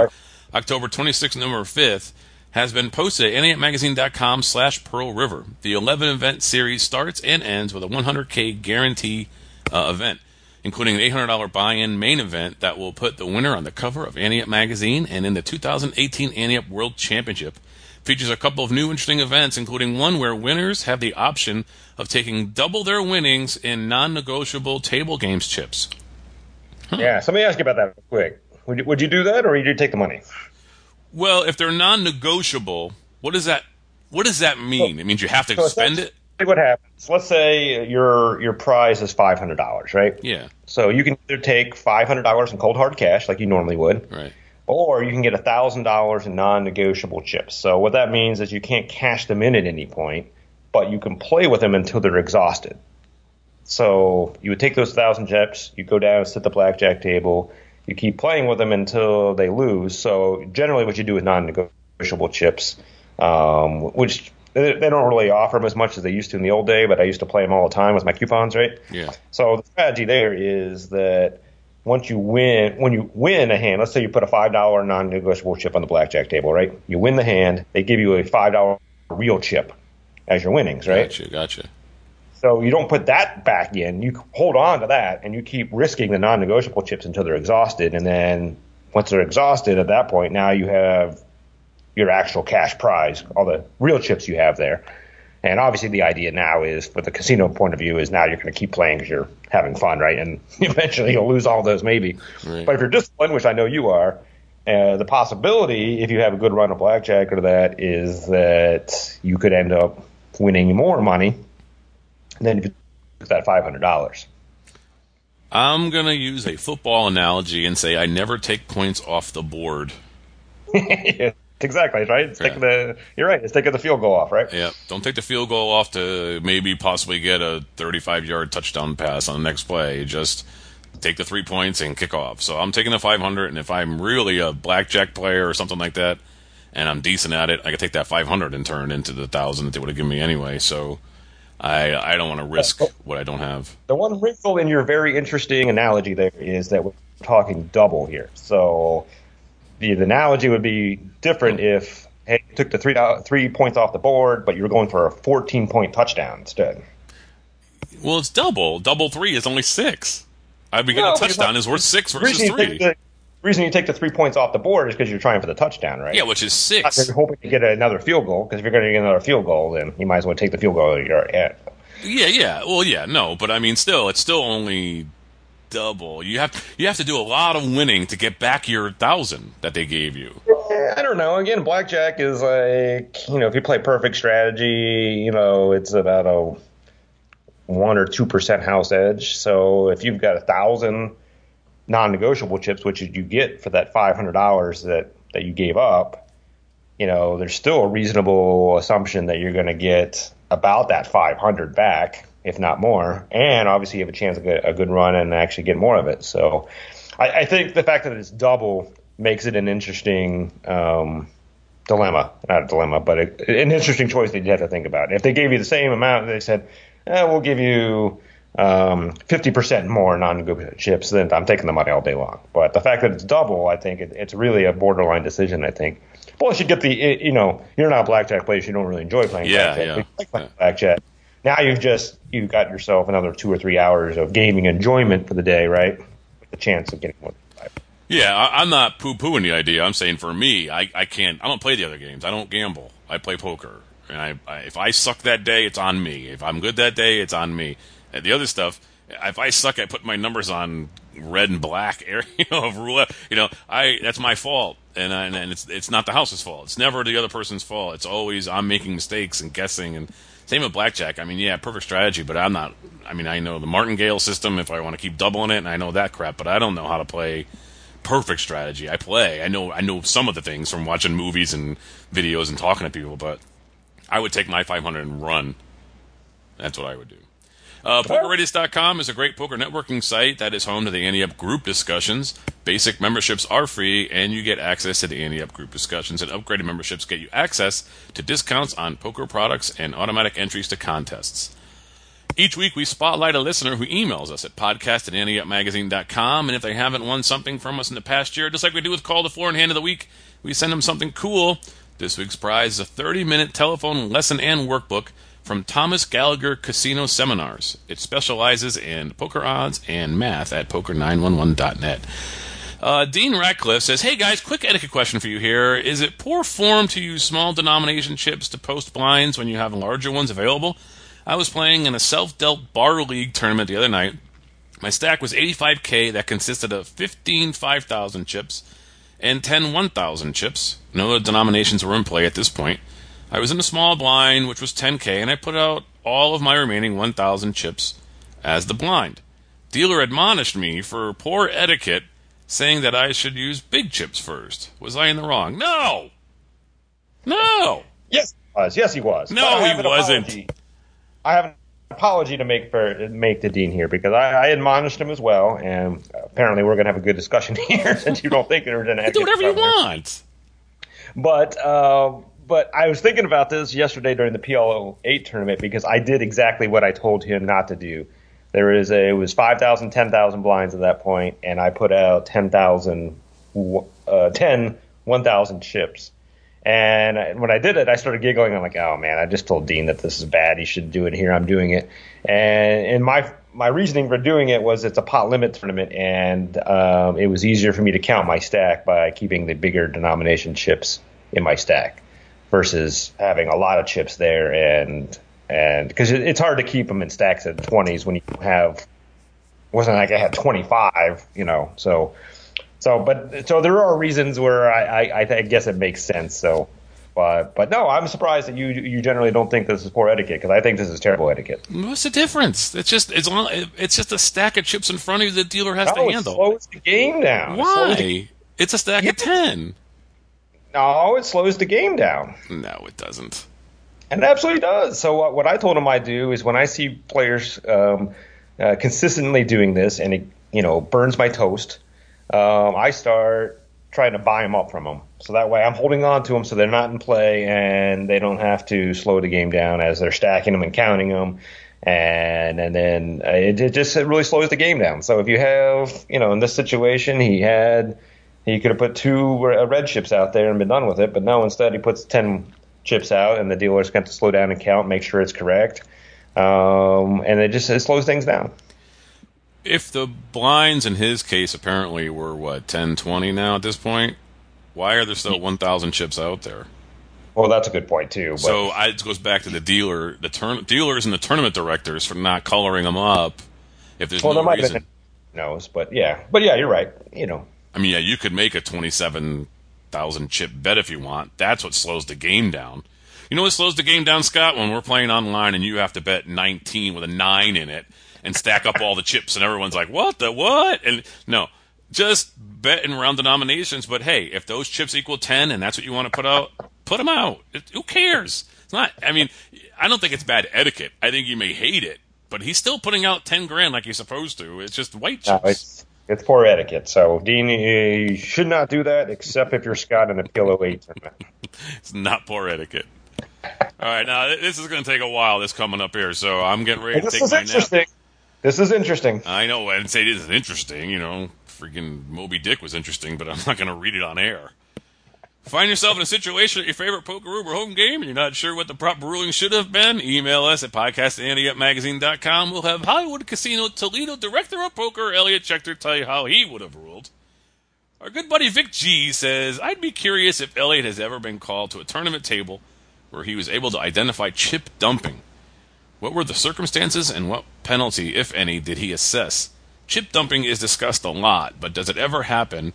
October twenty-sixth and November fifth, has been posted at AnteUpMagazine.com slash Pearl River. The eleven-event series starts and ends with a one hundred thousand dollars guarantee Uh, event, including an eight hundred dollars buy-in main event that will put the winner on the cover of Ante Up Magazine and in the two thousand eighteen Ante Up World Championship. Features a couple of new interesting events, including one where winners have the option of taking double their winnings in non-negotiable table games chips. Huh. Yeah, so let me ask you about that real quick. Would you, would you do that, or would you take the money? Well, if they're non-negotiable, what does that what does that mean? It means you have to so spend it? What happens? Let's say your your prize is five hundred dollars, right? Yeah. So you can either take five hundred dollars in cold hard cash, like you normally would, right? Or you can get a thousand dollars in non-negotiable chips. So what that means is you can't cash them in at any point. but you can play with them until they're exhausted. So you would take those thousand chips, you go down and sit at the blackjack table, you keep playing with them until they lose. So generally what you do is non-negotiable chips, um, which they don't really offer them as much as they used to in the old day, but I used to play them all the time with my coupons, right? Yeah. So the strategy there is that once you win, when you win a hand, let's say you put a five dollar non-negotiable chip on the blackjack table, right? You win the hand, they give you a five dollar real chip as your winnings, right? Gotcha, gotcha. So you don't put that back in. You hold on to that, and you keep risking the non-negotiable chips until they're exhausted. And then once they're exhausted at that point, now you have your actual cash prize, all the real chips you have there. And obviously the idea now is, for the casino point of view, is now you're going to keep playing because you're having fun, right? And eventually you'll lose all those maybe. Right. But if you're disciplined, which I know you are, uh, the possibility, if you have a good run of blackjack or that, is that you could end up winning more money than if you took that five hundred dollars. I'm going to use a football analogy and say I never take points off the board. Yeah, exactly, right? It's yeah. the, you're right. It's taking the field goal off, right? Yeah. Don't take the field goal off to maybe possibly get a thirty-five-yard touchdown pass on the next play. Just take the three points and kick off. So I'm taking the five hundred, and if I'm really a blackjack player or something like that, and I'm decent at it, I could take that five hundred and turn into the one thousand that they would have given me anyway. So I, I don't want to risk what I don't have. The one wrinkle in your very interesting analogy there is that we're talking double here. So the, the analogy would be different if, hey, you took the three, three points off the board, but you were going for a fourteen-point touchdown instead. Well, it's double. Double three is only six. I'd be getting no, a touchdown is worth six versus three. The reason you take the three points off the board is because you're trying for the touchdown, right? Yeah, which is six. You're hoping to get another field goal, because if you're going to get another field goal, then you might as well take the field goal that you're at. Yeah, yeah. Well, yeah, no, but I mean, still, it's still only double. You have you have to do a lot of winning to get back your thousand that they gave you. Yeah, I don't know. Again, blackjack is like, you know, if you play perfect strategy, you know, it's about a one or two percent house edge. So if you've got a thousand non-negotiable chips, which you get for that five hundred dollars that, that you gave up, you know, there's still a reasonable assumption that you're going to get about that five hundred back, if not more, and obviously you have a chance to get a good run and actually get more of it. So I, I think the fact that it's double makes it an interesting um, dilemma, not a dilemma, but a, an interesting choice that you have to think about. If they gave you the same amount and they said, eh, we'll give you Um, fifty percent more non-negotiable chips, then I'm taking the money all day long. But the fact that it's double, I think it, it's really a borderline decision, I think. Plus, you get the, you know, you're not a blackjack player, so you don't really enjoy playing yeah, blackjack. Yeah. But you like playing blackjack. Now you've just, you've got yourself another two or three hours of gaming enjoyment for the day, right? With the chance of getting more than five. Yeah, I, I'm not poo-pooing the idea. I'm saying for me, I, I can't, I don't play the other games. I don't gamble. I play poker. And I, I if I suck that day, it's on me. If I'm good that day, it's on me. And the other stuff, if I suck, I put my numbers on red and black, you know, of roulette. You know, I that's my fault, and I, and it's it's not the house's fault. It's never the other person's fault. It's always I'm making mistakes and guessing. And same with blackjack. I mean, yeah, perfect strategy, but I'm not. I mean, I know the martingale system if I want to keep doubling it, and I know that crap, but I don't know how to play perfect strategy. I play. I know. I know some of the things from watching movies and videos and talking to people, but I would take my five hundred and run. That's what I would do. Uh, poker radius dot com is a great poker networking site that is home to the Ante Up group discussions. Basic memberships are free, and you get access to the Ante Up group discussions, and upgraded memberships get you access to discounts on poker products and automatic entries to contests. Each week, we spotlight a listener who emails us at podcast at Ante Up Magazine dot com, and if they haven't won something from us in the past year, just like we do with Call to Floor and Hand of the Week, we send them something cool. This week's prize is a thirty-minute telephone lesson and workbook from Thomas Gallagher Casino Seminars. It specializes in poker odds and math at poker nine one one dot net. Uh, Dean Ratcliffe says, hey guys, quick etiquette question for you here. Is it poor form to use small denomination chips to post blinds when you have larger ones available? I was playing in a self-dealt bar league tournament the other night. My stack was eighty-five K that consisted of fifteen five thousand chips and ten one thousand chips. No other denominations were in play at this point. I was in a small blind, which was ten K, and I put out all of my remaining one thousand chips as the blind. Dealer admonished me for poor etiquette, saying that I should use big chips first. Was I in the wrong? No! No! Yes, he was. Yes, he was. No, he wasn't. I have an apology to make for make to Dean here, because I, I admonished him as well, and apparently we're going to have a good discussion here since you don't think there's an answer. Do whatever you want. But uh, but I was thinking about this yesterday during the P L O eight tournament, because I did exactly what I told him not to do. There is a, it was five thousand, ten thousand blinds at that point, and I put out ten thousand, uh, ten, one thousand chips. And I, when I did it, I started giggling. I'm like, oh, man, I just told Dean that this is bad. He should do it here. I'm doing it. And, and my my reasoning for doing it was it's a pot limit tournament, and um, it was easier for me to count my stack by keeping the bigger denomination chips in my stack versus having a lot of chips there. And and because it, it's hard to keep them in stacks at twenties when you have – wasn't like I had twenty-five, you know, so – So, but so there are reasons where I, I, I guess it makes sense. So, uh, but no, I'm surprised that you you generally don't think this is poor etiquette, because I think this is terrible etiquette. What's the difference? It's just it's all, it's just a stack of chips in front of you that the dealer has no, to handle. It slows the game down. Why? It the, it's a stack yeah. of ten. No, it slows the game down. No, it doesn't. And it absolutely does. So uh, what I told him I do is when I see players um, uh, consistently doing this, and it you know burns my toast. Um, I start trying to buy them up from them. So that way I'm holding on to them so they're not in play and they don't have to slow the game down as they're stacking them and counting them. And and then it, it just it really slows the game down. So if you have, you know, in this situation, he had, he could have put two red chips out there and been done with it. But no, instead he puts ten chips out and the dealer's going to slow down and count, make sure it's correct. Um, and it just it slows things down. If the blinds in his case apparently were, what, ten, twenty now at this point, why are there still one thousand chips out there? Well, that's a good point, too. But. So I, it goes back to the dealer, the turn, dealers and the tournament directors for not coloring them up if there's well, no there might reason. Have been knows, but yeah. But yeah, you're right. You know. I mean, yeah, you could make a twenty-seven thousand chip bet if you want. That's what slows the game down. You know what slows the game down, Scott? When we're playing online and you have to bet nineteen with a nine in it, and stack up all the chips, and everyone's like, what the what? And no, just bet in round denominations. But hey, if those chips equal ten and that's what you want to put out, put them out. It, who cares? It's not, I mean, I don't think it's bad etiquette. I think you may hate it, but he's still putting out ten grand like he's supposed to. It's just white chips. No, it's, it's poor etiquette. So, Dean, you should not do that except if you're Scott in the P L O eight tournament. It's not poor etiquette. All right, now this is going to take a while, this coming up here, so I'm getting ready to take my nap. This is interesting. I know. I didn't say it isn't interesting. You know, freaking Moby Dick was interesting, but I'm not going to read it on air. Find yourself in a situation at your favorite poker room or home game and you're not sure what the proper ruling should have been? Email us at podcast at Ante Up Magazine dot com. We'll have Hollywood Casino Toledo Director of Poker, Elliot Schechter, tell you how he would have ruled. Our good buddy Vic G says, I'd be curious if Elliot has ever been called to a tournament table where he was able to identify chip dumping. What were the circumstances and what penalty, if any, did he assess? Chip dumping is discussed a lot, but does it ever happen?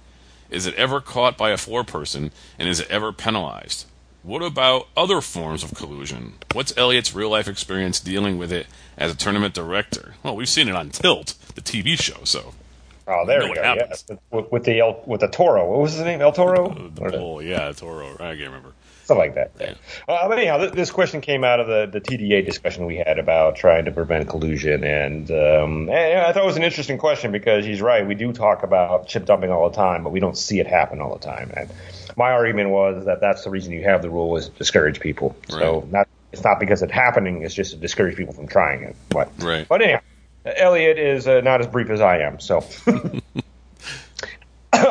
Is it ever caught by a floor person? And is it ever penalized? What about other forms of collusion? What's Elliot's real-life experience dealing with it as a tournament director? Well, we've seen it on Tilt, the T V show, so... Oh, there we go, yes. With, with, the El, with the Toro. What was his name, El Toro? The, the bull, yeah, Toro. I can't remember. Something like that. Yeah. Uh, but anyhow, th- this question came out of the, the T D A discussion we had about trying to prevent collusion. And, um, and I thought it was an interesting question because he's right. We do talk about chip dumping all the time, but we don't see it happen all the time. And my argument was that that's the reason you have the rule is to discourage people. Right. So not, it's not because it's happening. It's just to discourage people from trying it. But, right. but anyhow, Elliot is uh, not as brief as I am. So.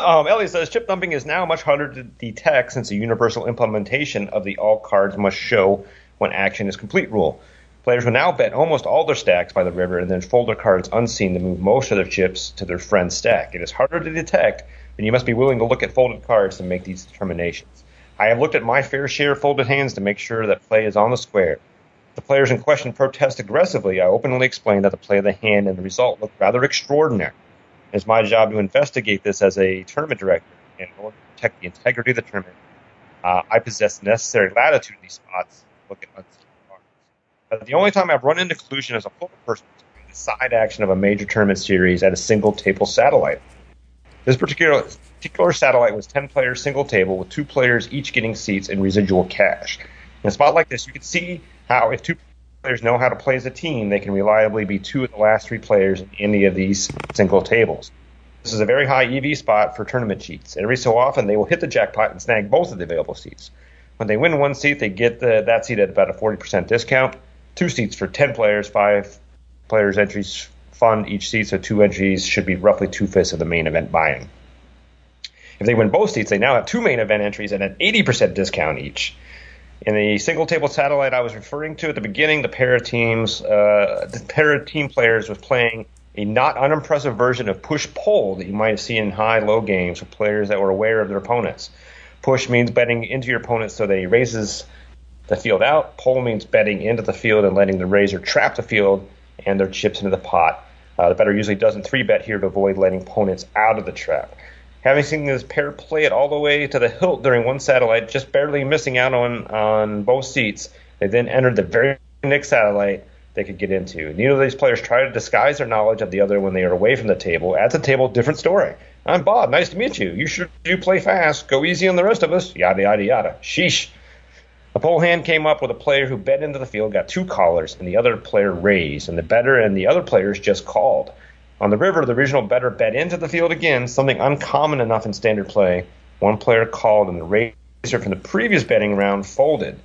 Um, Elliot says, chip dumping is now much harder to detect since the universal implementation of the all cards must show when action is complete rule. Players will now bet almost all their stacks by the river and then fold their cards unseen to move most of their chips to their friend's stack. It is harder to detect, and you must be willing to look at folded cards to make these determinations. I have looked at my fair share of folded hands to make sure that play is on the square. If the players in question protest aggressively, I openly explain that the play of the hand and the result look rather extraordinary. It's my job to investigate this as a tournament director, and in order to protect the integrity of the tournament, uh, I possess necessary latitude in these spots. Look at unseen cards. But the only time I've run into collusion as a poker person is during the side action of a major tournament series at a single table satellite. This particular particular satellite was ten player single table with two players each getting seats and residual cash. In a spot like this, you can see how if two players know how to play as a team, they can reliably be two of the last three players in any of these single tables. This is a very high E V spot for tournament sheets. Every so often, they will hit the jackpot and snag both of the available seats. When they win one seat, they get the, that seat at about a forty percent discount. Two seats for ten players, five players entries fund each seat, so two entries should be roughly two-fifths of the main event buy-in. If they win both seats, they now have two main event entries and an eighty percent discount each. In the single table satellite I was referring to at the beginning, the pair of teams, uh, the pair of team players was playing a not unimpressive version of push-pull that you might see in high-low games with players that were aware of their opponents. Push means betting into your opponent so that he raises the field out. Pull means betting into the field and letting the raiser trap the field and their chips into the pot. Uh, the bettor usually doesn't three-bet here to avoid letting opponents out of the trap. Having seen this pair play it all the way to the hilt during one satellite, just barely missing out on, on both seats, they then entered the very next satellite they could get into. Neither of these players try to disguise their knowledge of the other when they are away from the table. At the table, different story. I'm Bob. Nice to meet you. You sure do play fast. Go easy on the rest of us. Yada, yada, yada. Sheesh. A pole hand came up with a player who bet into the field, got two callers, and the other player raised, and the bettor and the other players just called. On the river, the original bettor bet into the field again, something uncommon enough in standard play. One player called, and the raiser from the previous betting round folded.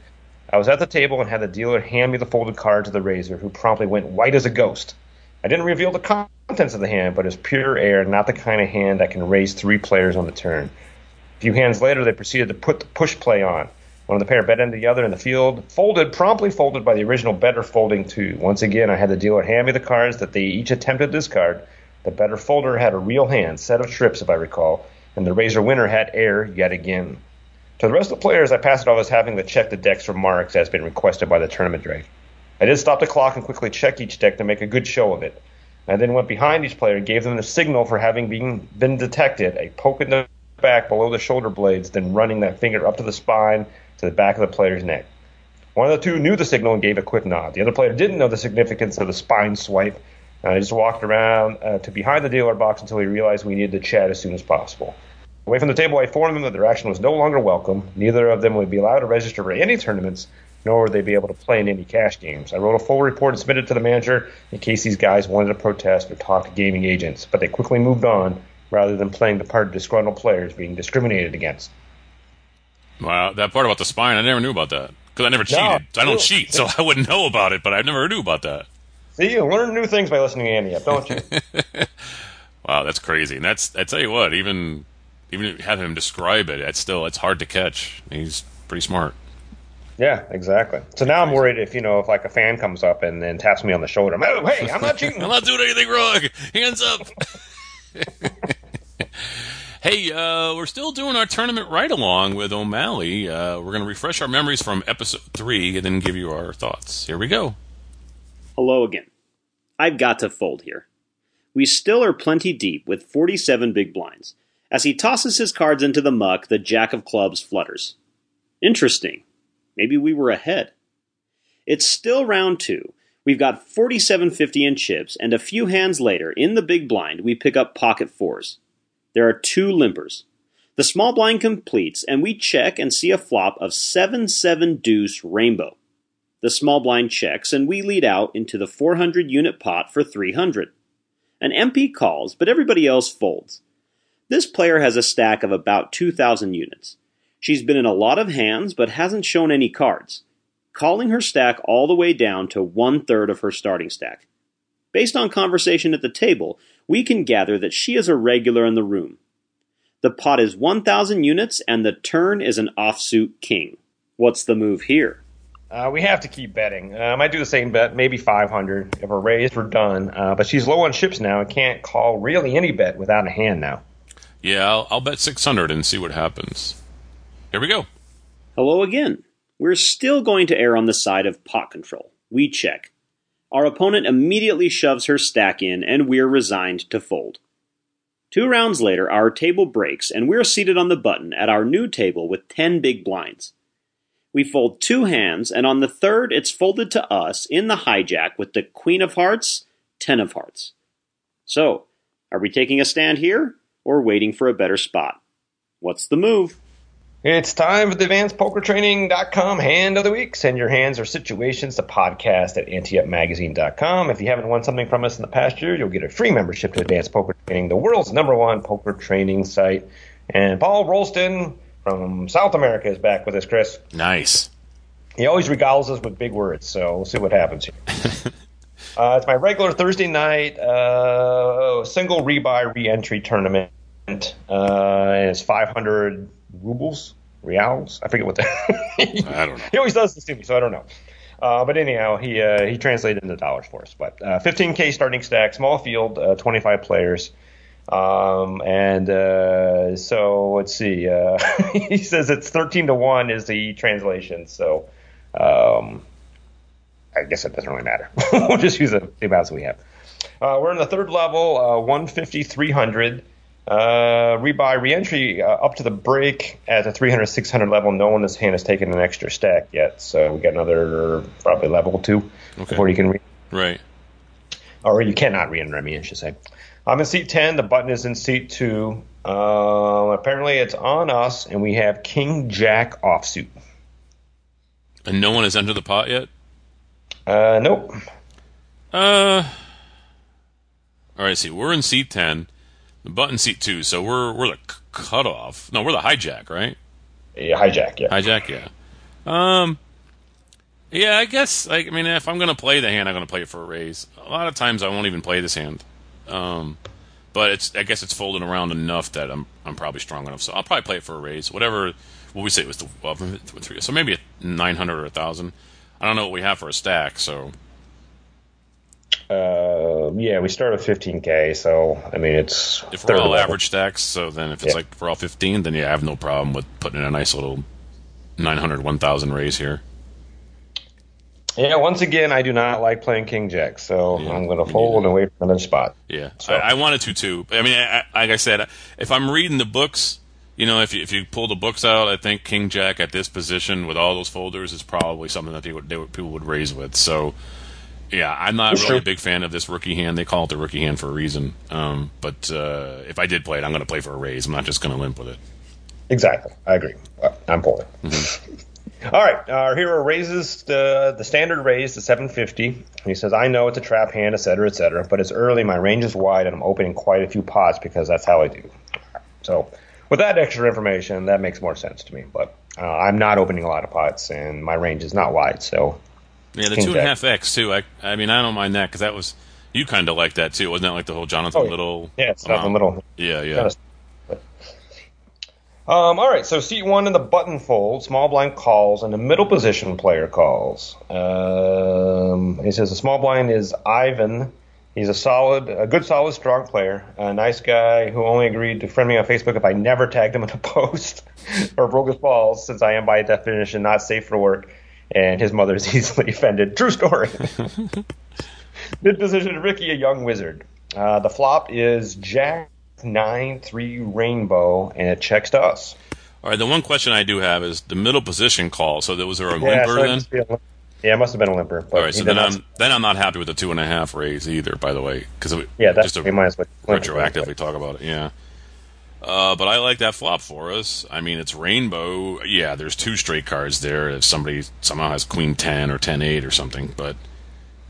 I was at the table and had the dealer hand me the folded card to the raiser, who promptly went white as a ghost. I didn't reveal the contents of the hand, but it was pure air, not the kind of hand that can raise three players on the turn. A few hands later, they proceeded to put the push play on. One of the pair bet into the other in the field, folded, promptly folded by the original bettor folding too. Once again, I had the dealer hand me the cards that they each attempted to discard. The bettor folder had a real hand, set of strips if I recall, and the raiser winner had air yet again. To the rest of the players, I passed it off as having to check the decks for marks as been requested by the tournament director. I did stop the clock and quickly check each deck to make a good show of it. I then went behind each player and gave them the signal for having been, been detected, a poke in the back below the shoulder blades, then running that finger up to the spine, to the back of the player's neck. One of the two knew the signal and gave a quick nod. The other player didn't know the significance of the spine swipe. I uh, just walked around uh, to behind the dealer box until he realized we needed to chat as soon as possible. Away from the table, I informed them that their action was no longer welcome. Neither of them would be allowed to register for any tournaments, nor would they be able to play in any cash games. I wrote a full report and submitted it to the manager in case these guys wanted to protest or talk to gaming agents, but they quickly moved on rather than playing the part of disgruntled players being discriminated against. Wow, that part about the spine, I never knew about that. Because I never cheated. No, I don't cheat, so I wouldn't know about it, but I never knew about that. See, you learn new things by listening to Ante Up, don't you? Wow, that's crazy. And that's, I tell you what, even even have him describe it, it's still it's hard to catch. He's pretty smart. Yeah, exactly. So now I'm worried if, you know, if like a fan comes up and then taps me on the shoulder. I'm like, oh, hey, I'm not cheating. I'm not doing anything wrong. Hands up. Hey, uh, we're still doing our tournament right-along with O'Malley. Uh, we're going to refresh our memories from episode three and then give you our thoughts. Here we go. Hello again. I've got to fold here. We still are plenty deep with forty-seven big blinds. As he tosses his cards into the muck, the jack of clubs flutters. Interesting. Maybe we were ahead. It's still round two. We've got forty-seven fifty in chips, and a few hands later, in the big blind, we pick up pocket fours. There are two limpers. The small blind completes, and we check and see a flop of seven seven deuce rainbow. The small blind checks, and we lead out into the four hundred unit pot for three hundred. An M P calls, but everybody else folds. This player has a stack of about two thousand units. She's been in a lot of hands, but hasn't shown any cards, calling her stack all the way down to one-third of her starting stack. Based on conversation at the table, we can gather that she is a regular in the room. The pot is one thousand units, and the turn is an offsuit king. What's the move here? Uh, we have to keep betting. Uh, I might do the same bet, maybe five hundred. If we're raised, we're done. Uh, but she's low on chips now and can't call really any bet without a hand now. Yeah, I'll, I'll bet six hundred and see what happens. Here we go. Hello again. We're still going to err on the side of pot control. We check. Our opponent immediately shoves her stack in, and we're resigned to fold. Two rounds later, our table breaks, and we're seated on the button at our new table with ten big blinds. We fold two hands, and on the third, it's folded to us in the hijack with the queen of hearts, ten of hearts. So, are we taking a stand here, or waiting for a better spot? What's the move? It's time for the Advanced Poker Training dot com Hand of the Week. Send your hands or situations to podcast at Ante Up Magazine dot com. If you haven't won something from us in the past year, you'll get a free membership to Advanced Poker Training, the world's number one poker training site. And Paul Rolston from South America is back with us, Chris. Nice. He always regales us with big words, so we'll see what happens here. uh, it's my regular Thursday night uh, single rebuy re-entry tournament. Uh, it's five hundred rubles, reals. I forget what the. I don't know. He always does this to me, so I don't know. Uh, but anyhow, he uh, he translated into dollars for us. But uh, fifteen K starting stack, small field, uh, twenty-five players. Um, and uh, so let's see. Uh, he says it's thirteen to one is the translation. So um, I guess it doesn't really matter. We'll just use the amounts we have. Uh, we're in the third level, uh, one fifty, three hundred. Uh, rebuy, re-entry uh, up to the break at the three hundred, six hundred level. No one in this hand has taken an extra stack yet, so we got another probably level two okay. before you can re. Right. Or you cannot re-enter. I mean, I should say. I'm in seat ten. The button is in seat two. Uh, apparently, it's on us, and we have King Jack offsuit. And no one has entered the pot yet. Uh, nope. Uh. All right. See, we're in seat ten. Button seat two, so we're we're the cutoff. No, we're the hijack, right? Yeah, hijack, yeah. Hijack, yeah. Um, yeah, I guess. I, I mean, if I'm gonna play the hand, I'm gonna play it for a raise. A lot of times, I won't even play this hand. Um, but it's I guess it's folding around enough that I'm I'm probably strong enough, so I'll probably play it for a raise. Whatever. What we say it was the well, three, so maybe a nine hundred or a thousand. I don't know what we have for a stack, so. Uh, yeah, we start with fifteen K, so, I mean, it's... If we're all average stacks, so then if it's, yeah. like, for all fifteen, then, yeah, I have no problem with putting in a nice little nine hundred, one thousand raise here. Yeah, once again, I do not like playing King Jack, so yeah, I'm going to fold and wait for another spot. Yeah, so. I, I wanted to, too. I mean, I, I, like I said, if I'm reading the books, you know, if you, if you pull the books out, I think King Jack at this position with all those folders is probably something that they would, they would, people would raise with, so... Yeah, I'm not really sure. a big fan of this rookie hand. They call it the rookie hand for a reason. Um, but uh, if I did play it, I'm going to play for a raise. I'm not just going to limp with it. Exactly. I agree. I'm pulling. Mm-hmm. All right. Our hero raises the, the standard raise to seven fifty. He says, I know it's a trap hand, et cetera, et cetera, but it's early, my range is wide, and I'm opening quite a few pots because that's how I do. So with that extra information, that makes more sense to me. But uh, I'm not opening a lot of pots, and my range is not wide, so... Yeah, the King two and a half X too. I, I mean, I don't mind that because that was you kind of like that too, wasn't that like the whole Jonathan oh, yeah. Little? Yeah, it's Jonathan Little. Yeah, yeah. Um, all right, so seat one in the button fold, small blind calls, and the middle position player calls. Um, he says the small blind is Ivan. He's a solid, a good, solid, strong player, a nice guy who only agreed to friend me on Facebook if I never tagged him in a post or broke his balls, since I am by definition not safe for work. And his mother is easily offended. True story. Mid position, Ricky, a young wizard. Uh, the flop is Jack nine three rainbow, and it checks to us. All right. The one question I do have is the middle position call. So there was there a yeah, limper so then? A, yeah, it must have been a limper. But all right. So then I'm then I'm not happy with the two and a half raise either. By the way, because yeah, that's just a, might as well retroactively talk about it. Yeah. Uh, but I like that flop for us. I mean, it's rainbow. Yeah, there's two straight cards there if somebody somehow has queen ten or ten eight or something. But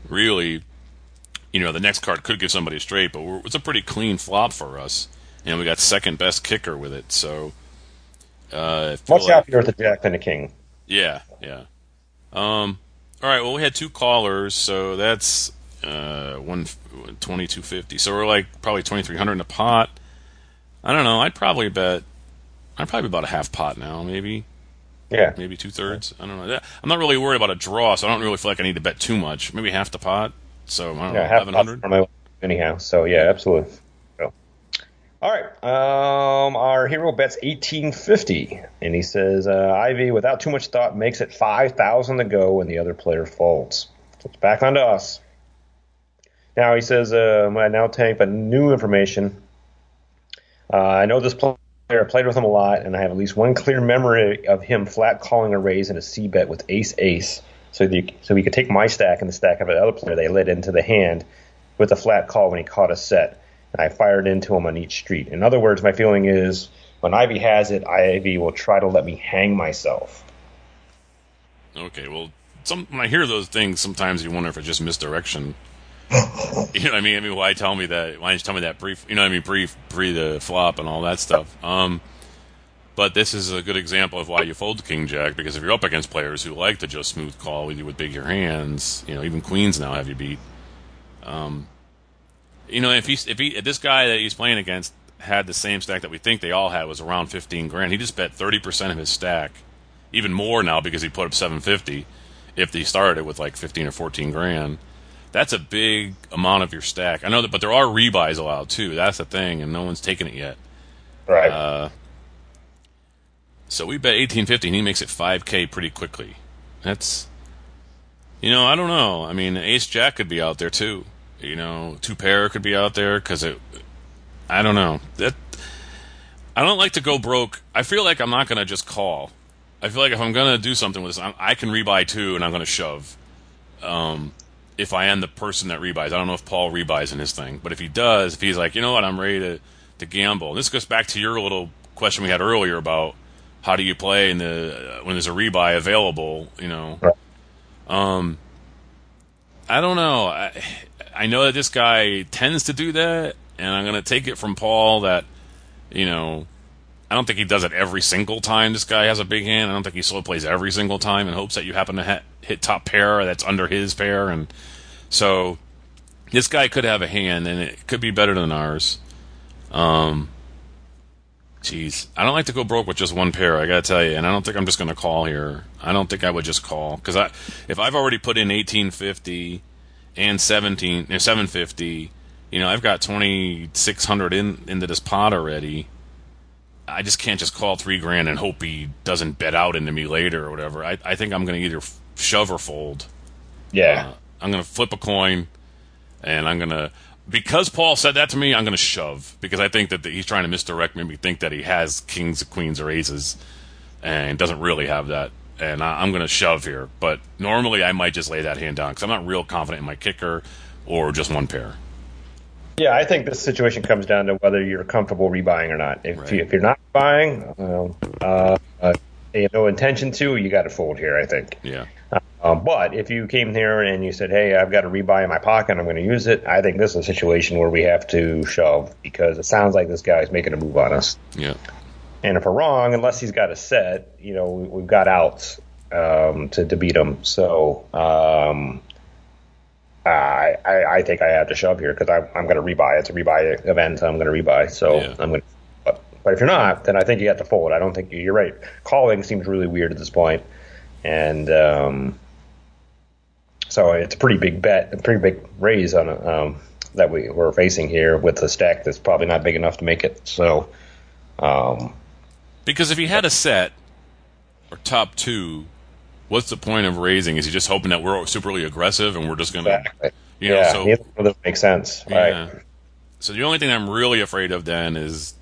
really, you know, the next card could give somebody a straight, but we're, it's a pretty clean flop for us. And we got second best kicker with it. So, uh, much like, happier with a jack than a king. Yeah, yeah. Um, all right, well, we had two callers, so that's uh, one twenty, two fifty. So we're like probably twenty-three hundred in the pot. I don't know. I'd probably bet. I'd probably about a half pot now, maybe. Yeah. Maybe two thirds. I don't know. I'm not really worried about a draw, so I don't really feel like I need to bet too much. Maybe half the pot. So I don't yeah, know, half eleven hundred. Pot my, anyhow, so yeah, absolutely. So. All right. Um, our hero bets eighteen fifty, and he says uh, Ivy, without too much thought, makes it five thousand to go when the other player folds. So it's back onto us. Now he says, uh, I now take a new information. Uh, I know this player, I played with him a lot, and I have at least one clear memory of him flat calling a raise and a C-bet with ace-ace, so the, so he could take my stack and the stack of another player they led into the hand with a flat call when he caught a set, and I fired into him on each street. In other words, my feeling is When Ivy has it, Ivy will try to let me hang myself. Okay, well, some, when I hear those things, sometimes you wonder if it's just misdirection. You know what I mean? I mean, why tell me that? Why didn't you tell me that brief? You know what I mean? Brief, pre the flop and all that stuff. Um, but this is a good example of why you fold King Jack, because if you're up against players who like to just smooth call with you with bigger hands, you know, even queens now have you beat. Um, you know, if he, if he, if this guy that he's playing against had the same stack that we think they all had, was around fifteen grand, he just bet thirty percent of his stack, even more now because he put up seven fifty. If he started with like fifteen or fourteen grand. That's a big amount of your stack. I know that, but there are rebuys allowed too. That's the thing, and no one's taking it yet. Right. Uh, so we bet eighteen fifty, and he makes it five K pretty quickly. That's, you know, I don't know. I mean, Ace Jack could be out there too. You know, two pair could be out there because it. I don't know. That I don't like to go broke. I feel like I'm not gonna just call. I feel like if I'm gonna do something with this, I'm, I can rebuy two, and I'm gonna shove. Um. If I am the person that rebuys. I don't know if Paul rebuys in his thing, but if he does, if he's like, you know what, I'm ready to, to gamble. And this goes back to your little question we had earlier about how do you play in the when there's a rebuy available, you know. Right. Um, I don't know. I, I know that this guy tends to do that, and I'm going to take it from Paul that, you know, I don't think he does it every single time this guy has a big hand. I don't think he slow plays every single time and hopes that you happen to ha- hit top pair that's under his pair. And so this guy could have a hand, and it could be better than ours. Um, Jeez. I don't like to go broke with just one pair, I got to tell you. And I don't think I'm just going to call here. I don't think I would just call. Because I, if I've already put in eighteen fifty and seventeen, or seven fifty, you know, I've got twenty-six hundred in into this pot already. I just can't just call three grand and hope he doesn't bet out into me later or whatever. I, I think I'm going to either shove or fold. Yeah. Uh, I'm going to flip a coin, and I'm going to... Because Paul said that to me, I'm going to shove. Because I think that the, he's trying to misdirect me. We think that he has kings, queens, or aces, and doesn't really have that. And I, I'm going to shove here. But normally I might just lay that hand down because I'm not real confident in my kicker or just one pair. Yeah, I think this situation comes down to whether you're comfortable rebuying or not. If, right. you, if you're not buying, uh, uh, uh, you have no intention to, you got to fold here, I think. Yeah. Uh, but if you came here and you said, hey, I've got a rebuy in my pocket, I'm going to use it, I think this is a situation where we have to shove because it sounds like this guy's making a move on us. Yeah. And if we're wrong, unless he's got a set, you know, we, we've got outs um, to, to beat him. So, um I, I, I think I have to shove here because I'm going to rebuy. It's a rebuy event. I'm going to rebuy. So yeah. I'm going. But, but if you're not, then I think you have to fold. I don't think you, you're right. Calling seems really weird at this point, and um, so it's a pretty big bet, a pretty big raise on a, um, that we we're facing here with a stack that's probably not big enough to make it. So um, because if he had a set or top two. What's the point of raising? Is he just hoping that we're super really aggressive and we're just going to... Exactly. You know, yeah, so, it doesn't make sense. Yeah. Right. So the only thing I'm really afraid of then is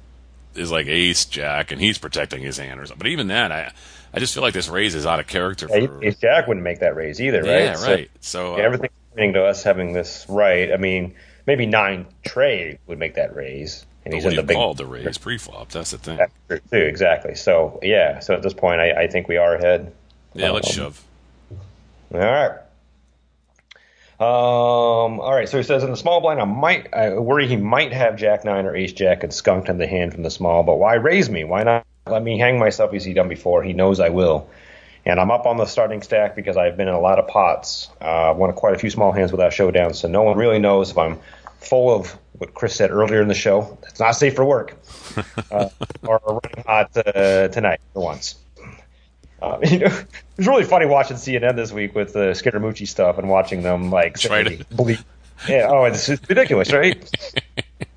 is like Ace Jack, and he's protecting his hand or something. But even that, I I just feel like this raise is out of character. Yeah, for, Ace Jack wouldn't make that raise either, right? Yeah, right. So, so yeah, everything's pointing to us having this right. I mean, maybe nine Trey would make that raise. And he's in the big called the raise pre-flop. That's the thing. That's true, too, exactly. So, yeah. So at this point, I, I think we are ahead. Yeah, let's um, shove. All right. Um, all right, so he says, in the small blind, I might I worry he might have Jack nine or Ace-Jack and skunked him the hand from the small, but why raise me? Why not let me hang myself as he done before? He knows I will. And I'm up on the starting stack because I've been in a lot of pots. I've uh, won quite a few small hands without showdown, so no one really knows if I'm full of what Chris said earlier in the show. It's not safe for work. uh, or running hot uh, tonight for once. Um, you know, it was really funny watching C N N this week with the Scaramucci stuff and watching them like try to bleep. Yeah, oh, it's, it's ridiculous, right?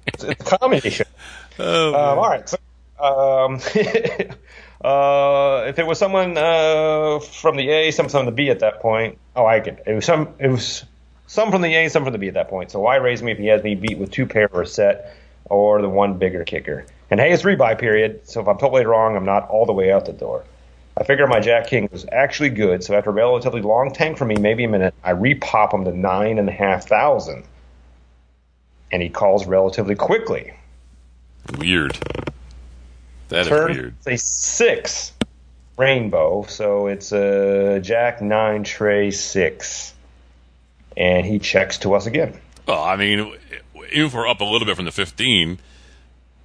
it's, it's a comedy show. Oh, um, all right. So, um, uh, if it was someone uh, from the A, some from the B at that point. Oh, I could. It was some. It was some from the A, some from the B at that point. So why raise me if he has me beat with two pair or a set or the one bigger kicker? And hey, it's rebuy period. So if I'm totally wrong, I'm not all the way out the door. I figure my Jack-King was actually good, so after a relatively long tank for me, maybe a minute, I repop him to nine thousand five hundred dollars, and he calls relatively quickly. Weird. That is weird. It's a six rainbow, so it's a jack nine tray six, and he checks to us again. Well, I mean, even if we're up a little bit from the fifteen,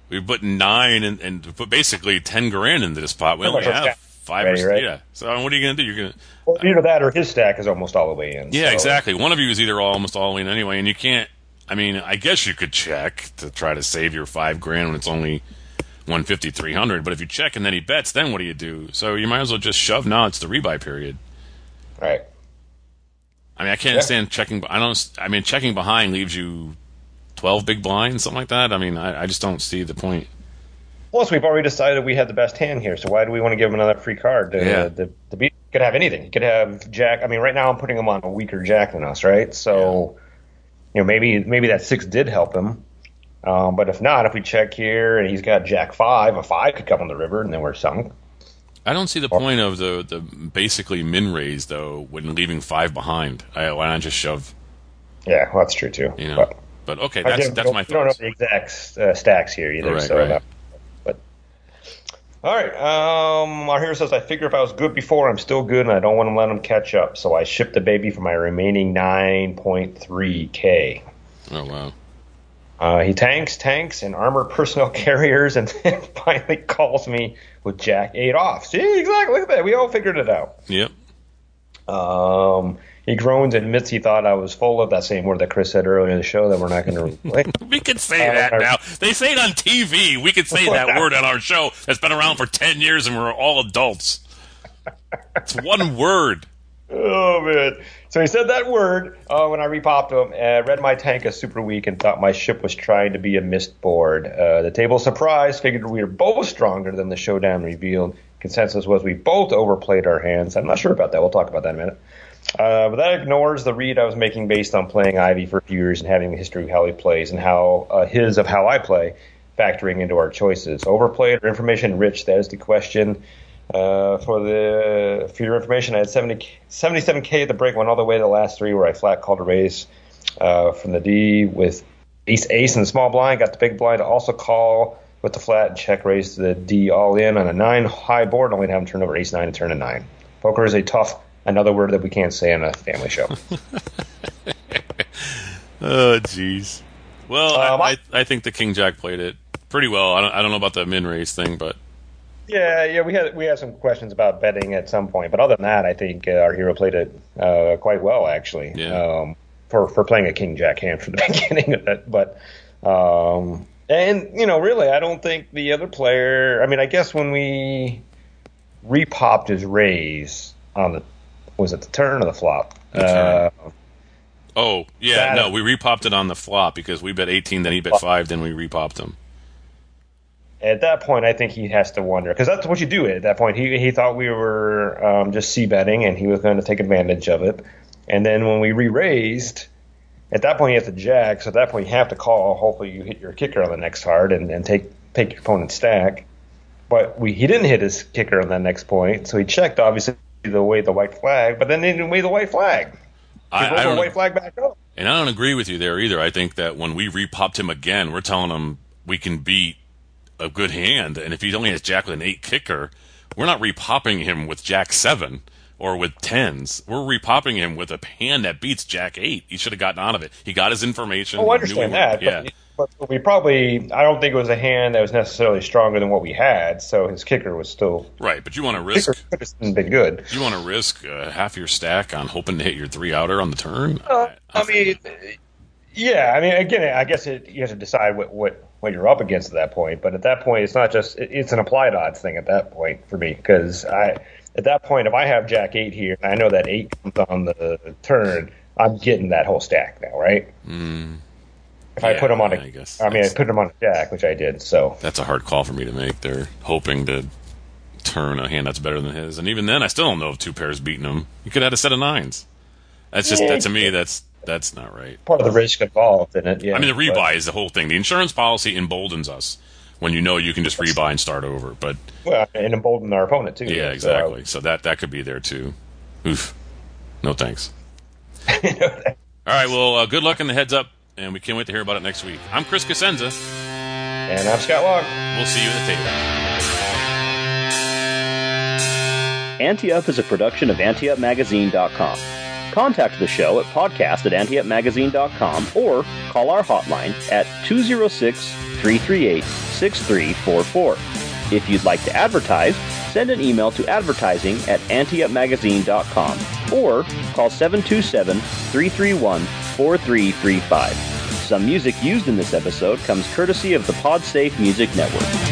we put nine and, and put basically ten grand into this pot. We only have five or six, right? Yeah. So what are you going to do? You're going to well, either that or his stack is almost all the way in. Yeah, so. Exactly. One of you is either almost all the way in anyway, and you can't. I mean, I guess you could check to try to save your five grand when it's only one fifty, three hundred, but if you check and then he bets, then what do you do? So you might as well just shove. Now it's the rebuy period. Right. I mean, I can't yeah. stand checking. I don't. I mean, checking behind leaves you twelve big blinds, something like that. I mean, I, I just don't see the point. Plus, we've already decided we had the best hand here, so why do we want to give him another free card? To, yeah. uh, to, to beat? He could have anything. He could have jack. I mean, right now I'm putting him on a weaker jack than us, right? So, yeah. you know, maybe maybe that six did help him. Um, but if not, if we check here and he's got jack five, a five could come on the river and then we're sunk. I don't see the or, point of the, the basically min raise though when leaving five behind. I, why not just shove? Yeah, well, that's true too. You know, but, but okay, that's that's my thoughts. I don't know the exact uh, stacks here either. Right, so right. That, but all right, um, our hero says I figure if I was good before, I'm still good, and I don't want to let him catch up. So I ship the baby for my remaining nine point three k. Oh wow. Uh, he tanks, tanks, and armored personnel carriers, and then finally calls me with jack eight off. See, exactly. Look at that. We all figured it out. Yep. Um, he groans and admits he thought I was full of that same word that Chris said earlier in the show that we're not going to. We can say uh, that our, now. They say it on T V. We can say that word on our show that's been around for ten years, and we're all adults. It's one word. Oh, man. So he said that word uh, when I repopped him, uh, read my tank as super weak and thought my ship was trying to be a missed board. Uh, the table surprise figured we were both stronger than the showdown revealed. Consensus was we both overplayed our hands. I'm not sure about that. We'll talk about that in a minute. Uh, but that ignores the read I was making based on playing Ivy for a few years and having the history of how he plays and how uh, his of how I play factoring into our choices. Overplayed or information rich, that is the question. Uh, for the for your information, I had seventy, seventy-seven K at the break, went all the way to the last three where I flat called a raise uh, from the D with ace, ace, and small blind. Got the big blind to also call with the flat and check raise to the D all in on a nine high board, only to have him turn over ace nine and turn a nine. Poker is a tough, another word that we can't say on a family show. Oh, jeez. Well, um, I, I I think the King Jack played it pretty well. I don't I don't know about the min raise thing, but. Yeah, yeah, we had we had some questions about betting at some point, but other than that, I think uh, our hero played it uh, quite well, actually, yeah. um, for for playing a king jack hand from the beginning of it. But um, and you know, really, I don't think the other player. I mean, I guess when we repopped his raise on the was it the turn or the flop? The uh, oh yeah, no, we repopped it on the flop because we bet eighteen, then he bet five, then we repopped him. At that point, I think he has to wonder, because that's what you do at that point. He he thought we were um, just c-betting, and he was going to take advantage of it. And then when we re-raised, at that point you have to jack, so at that point you have to call. Hopefully you hit your kicker on the next card and, and take take your opponent's stack. But we he didn't hit his kicker on that next point, so he checked, obviously, the way the white flag, but then they didn't weigh the white flag. I, I don't, the white flag back up. And I don't agree with you there either. I think that when we re-popped him again, we're telling him we can beat a good hand, and if he only has jack with an eight kicker, we're not repopping him with jack seven or with tens. We're repopping him with a hand that beats jack eight. He should have gotten out of it. He got his information. Oh, I understand that. Yeah. But, but we probably, I don't think it was a hand that was necessarily stronger than what we had, so his kicker was still right. But you want to risk? Kicker could have been good. You want to risk uh, half your stack on hoping to hit your three outer on the turn? Uh, I, I, I mean, yeah. I mean, again, I guess it, you have to decide what what. what you're up against at that point, but at that point it's not just it's an applied odds thing at that point for me, because I at that point if I have jack eight here and I know that eight comes on the turn, I'm getting that whole stack now, right? Mm. If yeah, I put them on a, I, guess I mean I put them on a jack, which I did, so that's a hard call for me to make. They're hoping to turn a hand that's better than his, and even then I still don't know if two pairs beating him. You could have had a set of nines. That's just yeah, that to me that's That's not right. Part of the risk involved in it. Yeah, I mean, the rebuy but, is the whole thing. The insurance policy emboldens us when you know you can just rebuy and start over. But well, and embolden our opponent too. Yeah, exactly. So, so that that could be there too. Oof. No thanks. No thanks. All right. Well, uh, good luck in the heads up, and we can't wait to hear about it next week. I'm Chris Cosenza, and I'm Scott Long. We'll see you in the table. Ante Up is a production of Ante Up Magazine dot com. Contact the show at podcast at Ante Up Magazine dot com or call our hotline at two zero six, three three eight, six three four four. If you'd like to advertise, send an email to advertising at Ante Up Magazine dot com or call seven two seven, three three one, four three three five. Some music used in this episode comes courtesy of the PodSafe Music Network.